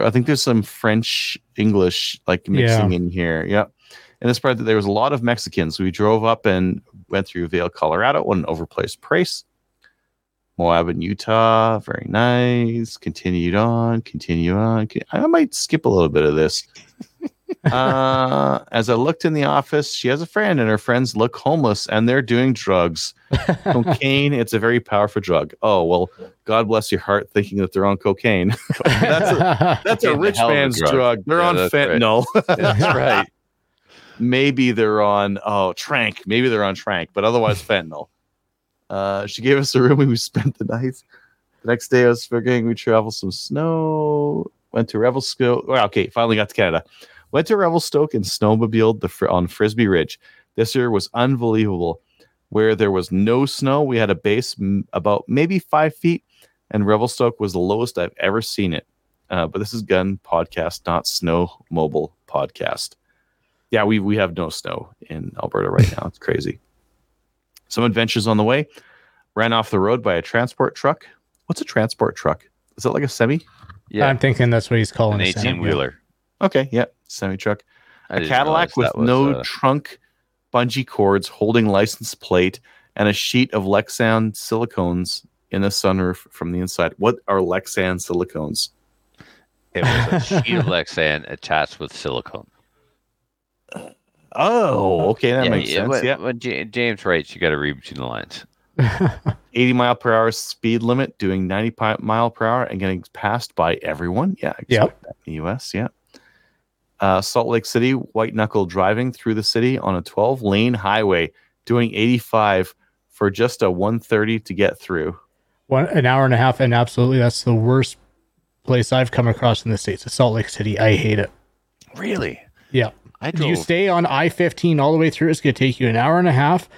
I think there's some French English like mixing in here. Yep. And this part there was a lot of Mexicans. We drove up and went through Vail, Colorado. What an overpriced price. Moab in Utah, very nice. Continued on. I might skip a little bit of this. As I looked in the office, she has a friend, and her friends look homeless, and they're doing drugs. Cocaine, it's a very powerful drug. Oh, well, God bless your heart thinking that they're on cocaine. that's a rich man's drug. They're on fentanyl. Right. That's right. Maybe they're on trank. Maybe they're on trank, but otherwise fentanyl. She gave us a room and we spent the night. The next day, I was figuring we travel some snow. Went to Revelstoke. Okay, finally got to Canada. Went to Revelstoke and snowmobiled on Frisbee Ridge. This year was unbelievable. Where there was no snow, we had a base about maybe 5 feet, and Revelstoke was the lowest I've ever seen it. But this is Gun Podcast, not Snow Mobile Podcast. Yeah, we have no snow in Alberta right now. It's crazy. Some adventures on the way. Ran off the road by a transport truck. What's a transport truck? Is it like a semi? Yeah, I'm thinking that's what he's calling an 18-wheeler. Okay, yeah, semi-truck. A Cadillac with no trunk, bungee cords, holding license plate, and a sheet of Lexan silicones in the sunroof from the inside. What are Lexan silicones? It was a sheet of Lexan attached with silicone. Oh, okay, that makes sense. James writes, you got to read between the lines. 80 mile per hour speed limit, doing 90 mile per hour and getting passed by everyone. Yeah, exactly. Yep. In the US. Yeah. Salt Lake City, white knuckle driving through the city on a 12-lane highway, doing 85 for just a 130 to get through. An hour and a half, and absolutely, that's the worst place I've come across in the States. It's Salt Lake City. I hate it. Really? Yeah. You stay on I-15 all the way through, it's going to take you an hour and a half.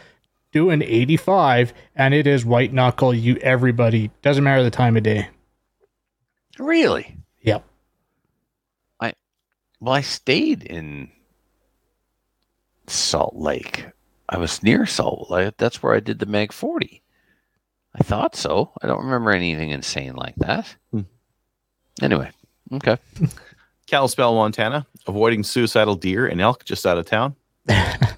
Do an 85, and it is white knuckle. Everybody, doesn't matter the time of day. Really? Yep. I stayed in Salt Lake. I was near Salt Lake. That's where I did the Mag 40. I thought so. I don't remember anything insane like that. Anyway, okay. Kalispell, Montana, avoiding suicidal deer and elk just out of town. Kind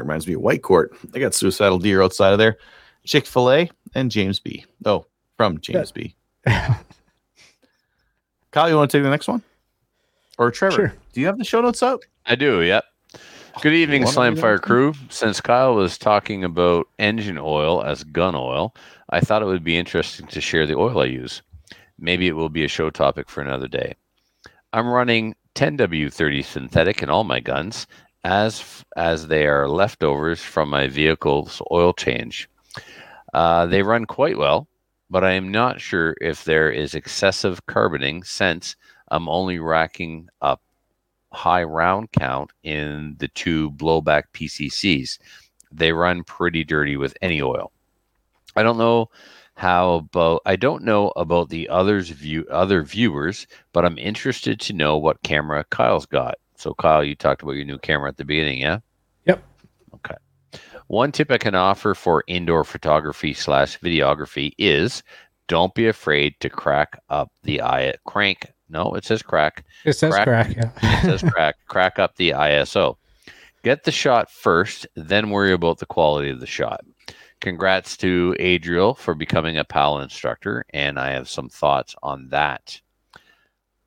of reminds me of Whitecourt. They got suicidal deer outside of there. Chick-fil-A and James B. Oh, from James B. Kyle, you want to take the next one? Or Trevor? Sure. Do you have the show notes up? I do, yep. Good evening, Slamfire crew. Since Kyle was talking about engine oil as gun oil, I thought it would be interesting to share the oil I use. Maybe it will be a show topic for another day. I'm running 10W30 synthetic in all my guns, as they are leftovers from my vehicle's oil change. They run quite well, but I am not sure if there is excessive carboning since I'm only racking up high round count in the two blowback PCCs. They run pretty dirty with any oil. I don't know about the other viewers, but I'm interested to know what camera Kyle's got. So Kyle, you talked about your new camera at the beginning, yeah? Yep. Okay. One tip I can offer for indoor photography / videography is don't be afraid to crack up the crank. No, it says crack. It says crack, yeah. It says crack. Crack up the ISO. Get the shot first, then worry about the quality of the shot. Congrats to Adriel for becoming a PAL instructor, and I have some thoughts on that.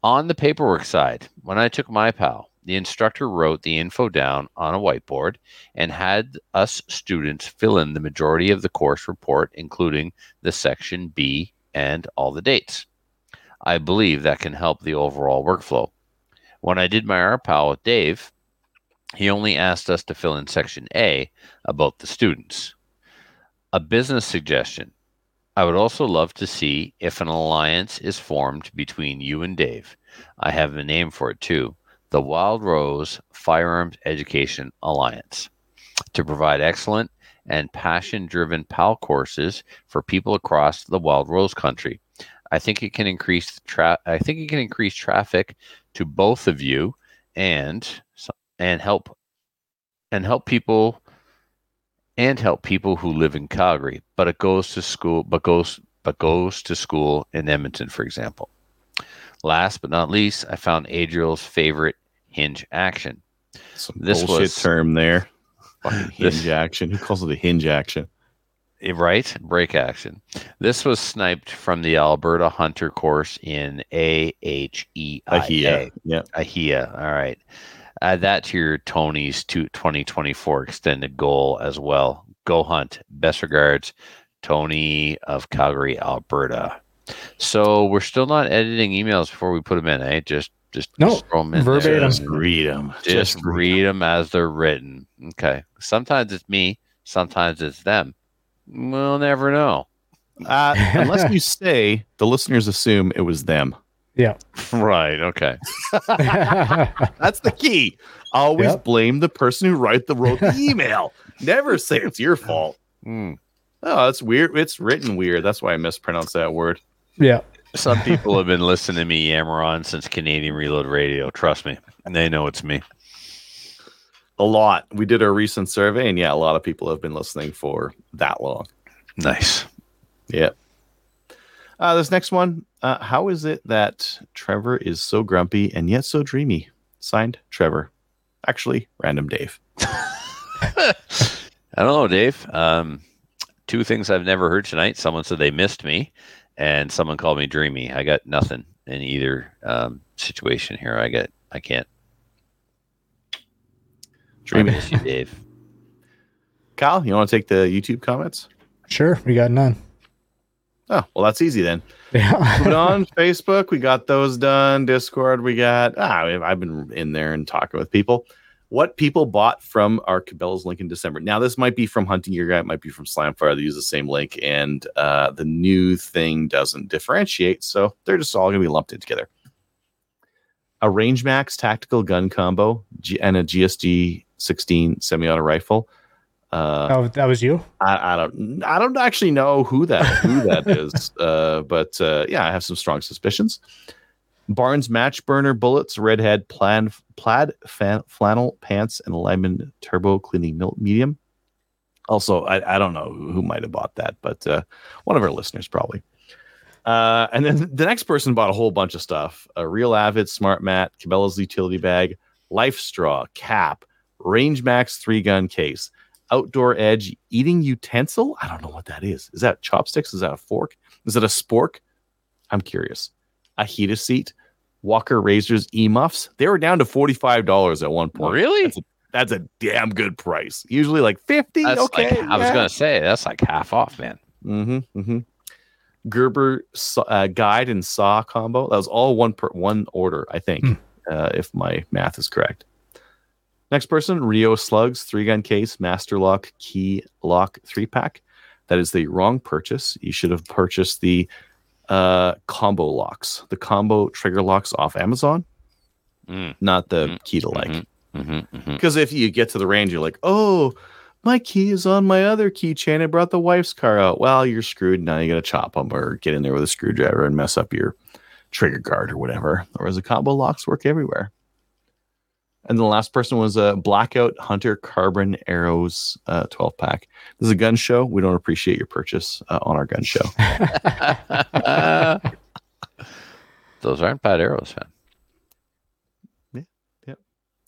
On the paperwork side, when I took my PAL, the instructor wrote the info down on a whiteboard and had us students fill in the majority of the course report, including the section B and all the dates. I believe that can help the overall workflow. When I did my RPAL with Dave, he only asked us to fill in Section A about the students. A business suggestion. I would also love to see if an alliance is formed between you and Dave. I have a name for it too. The Wild Rose Firearms Education Alliance. To provide excellent and passion-driven PAL courses for people across the Wild Rose country. I think it can increase traffic to both of you and help people who live in Calgary, but goes to school in Edmonton, for example. Last but not least, I found Adriel's favorite hinge action. This bullshit term there. Hinge action. Who calls it a hinge action? Right, break action. This was sniped from the Alberta Hunter course in AHEIA. Yeah, AHEIA. All right, add that to your Tony's 2024 extended goal as well. Go hunt. Best regards, Tony of Calgary, Alberta. So we're still not editing emails before we put them in, eh? Just throw them in verbatim. There. Just read them as they're written. Okay. Sometimes it's me. Sometimes it's them. We'll never know. Unless you say the listeners assume it was them. Yeah. Right. Okay. That's the key. Always blame the person who wrote the email. Never say it's your fault. Mm. Oh, that's weird. It's written weird. That's why I mispronounced that word. Yeah. Some people have been listening to me yammer on since Canadian Reload Radio. Trust me. And they know it's me. A lot. We did a recent survey, and a lot of people have been listening for that long. Nice. Yeah. This next one. How is it that Trevor is so grumpy and yet so dreamy? Signed, Trevor. Actually, random Dave. I don't know, Dave. Two things I've never heard tonight. Someone said they missed me, and someone called me dreamy. I got nothing in either situation here. I can't. Dreaming is you, Dave. Kyle, you want to take the YouTube comments? Sure, we got none. Oh, well, that's easy then. Yeah. Put on Facebook, we got those done. Discord, we got. I've been in there and talking with people. What people bought from our Cabela's link in December. Now, this might be from Hunting Gear Guy. It might be from Slamfire. They use the same link, and the new thing doesn't differentiate, so they're just all going to be lumped in together. A Range Max tactical gun combo and a GSG 16 semi-auto rifle. That was you? I don't actually know who that is. I have some strong suspicions. Barnes match burner bullets, redhead plaid flannel pants, and a Lyman turbo cleaning medium. Also, I don't know who might have bought that, but one of our listeners probably. And then the next person bought a whole bunch of stuff. A Real Avid Smart Mat, Cabela's Utility Bag, Life Straw, Cap, Range Max 3-Gun Case, Outdoor Edge Eating Utensil. I don't know what that is. Is that chopsticks? Is that a fork? Is it a spork? I'm curious. A heated seat, Walker Razors E-Muffs. They were down to $45 at one point. Really? That's a damn good price. Usually like $50. Okay. Like, yeah. I was going to say, that's like half off, man. Mm-hmm. Mm-hmm. Gerber guide and saw combo. That was all one order, I think, if my math is correct. Next person, Rio Slugs, 3-Gun Case, Master Lock, Key Lock 3-Pack. That is the wrong purchase. You should have purchased the combo locks, the combo trigger locks off Amazon, not the key to like. Because if you get to the range, you're like, oh, my key is on my other keychain. I brought the wife's car out. Well, you're screwed. Now you got to chop them or get in there with a screwdriver and mess up your trigger guard or whatever. Or as a combo locks work everywhere. And the last person was a Blackout Hunter Carbon Arrows 12-pack. This is a gun show. We don't appreciate your purchase on our gun show. Those aren't bad arrows, man.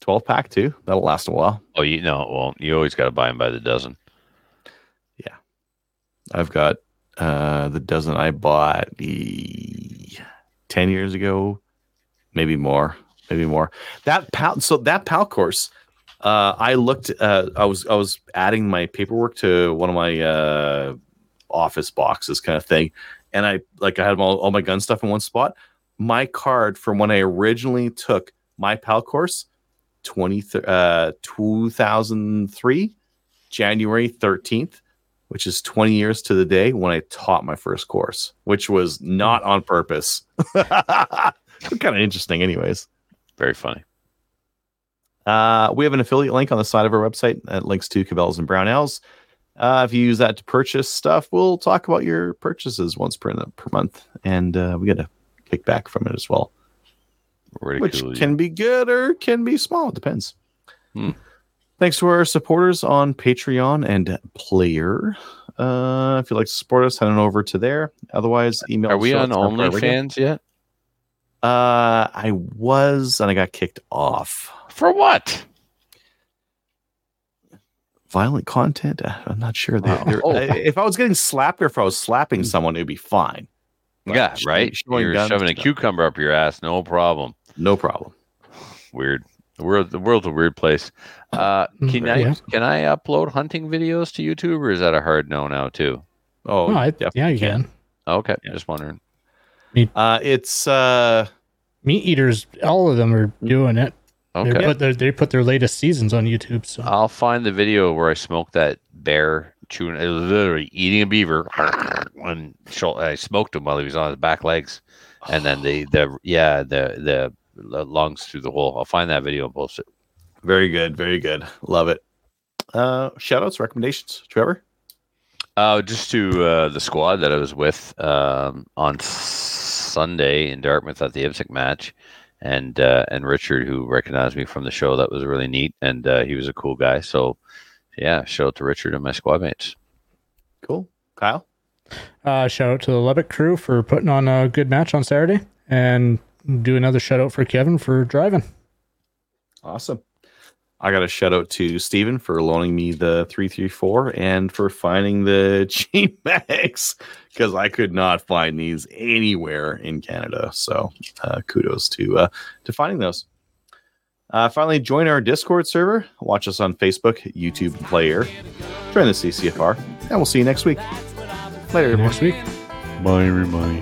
12-pack too. That'll last a while. Oh, you know it won't. You always got to buy them by the dozen. Yeah, I've got the dozen I bought 10 years ago, maybe more, That PAL, so that PAL course, I looked. I was adding my paperwork to one of my office boxes, kind of thing, and I had all my gun stuff in one spot. My card from when I originally took my PAL course. 2003 January 13th, which is 20 years to the day when I taught my first course, which was not on purpose. Kind of interesting anyways. Very funny. We have an affiliate link on the side of our website that links to Cabela's and Brownells. If you use that to purchase stuff, we'll talk about your purchases once per month, and we get a kickback from it as well. Ridiculous. Which can be good or can be small. It depends. Thanks to our supporters on Patreon and Player. If you'd like to support us, head on over to there. Otherwise, email. Are we on OnlyFans yet? I was, and I got kicked off. For what? Violent content? I'm not sure. If I was getting slapped or if I was slapping someone, it'd be fine. Like, yeah, right? You're shoving a cucumber up your ass. No problem. No problem. Weird. The world's a weird place. Can I upload hunting videos to YouTube, or is that a hard no now too? Oh, no, yeah, you can. Okay, yeah. Just wondering. It's meat eaters. All of them are doing it. Okay, they put their latest seasons on YouTube. So I'll find the video where I smoked that bear. Chewing, literally eating a beaver, and I smoked him while he was on his back legs, and then the lungs through the hole. I'll find that video and post it. Very good, very good, love it. Shout outs, recommendations, Trevor. Just to the squad that I was with on Sunday in Dartmouth at the IPSC match, and Richard, who recognized me from the show. That was really neat, and he was a cool guy. So. Yeah, shout out to Richard and my squad mates. Cool. Kyle? Shout out to the Lubbock crew for putting on a good match on Saturday, and do another shout out for Kevin for driving. Awesome. I got a shout out to Steven for loaning me the 334 and for finding the chain bags, because I could not find these anywhere in Canada. So kudos to finding those. Finally, join our Discord server. Watch us on Facebook, YouTube, and Player. Join the CCFR, and we'll see you next week. Later, next week. Bye, everybody.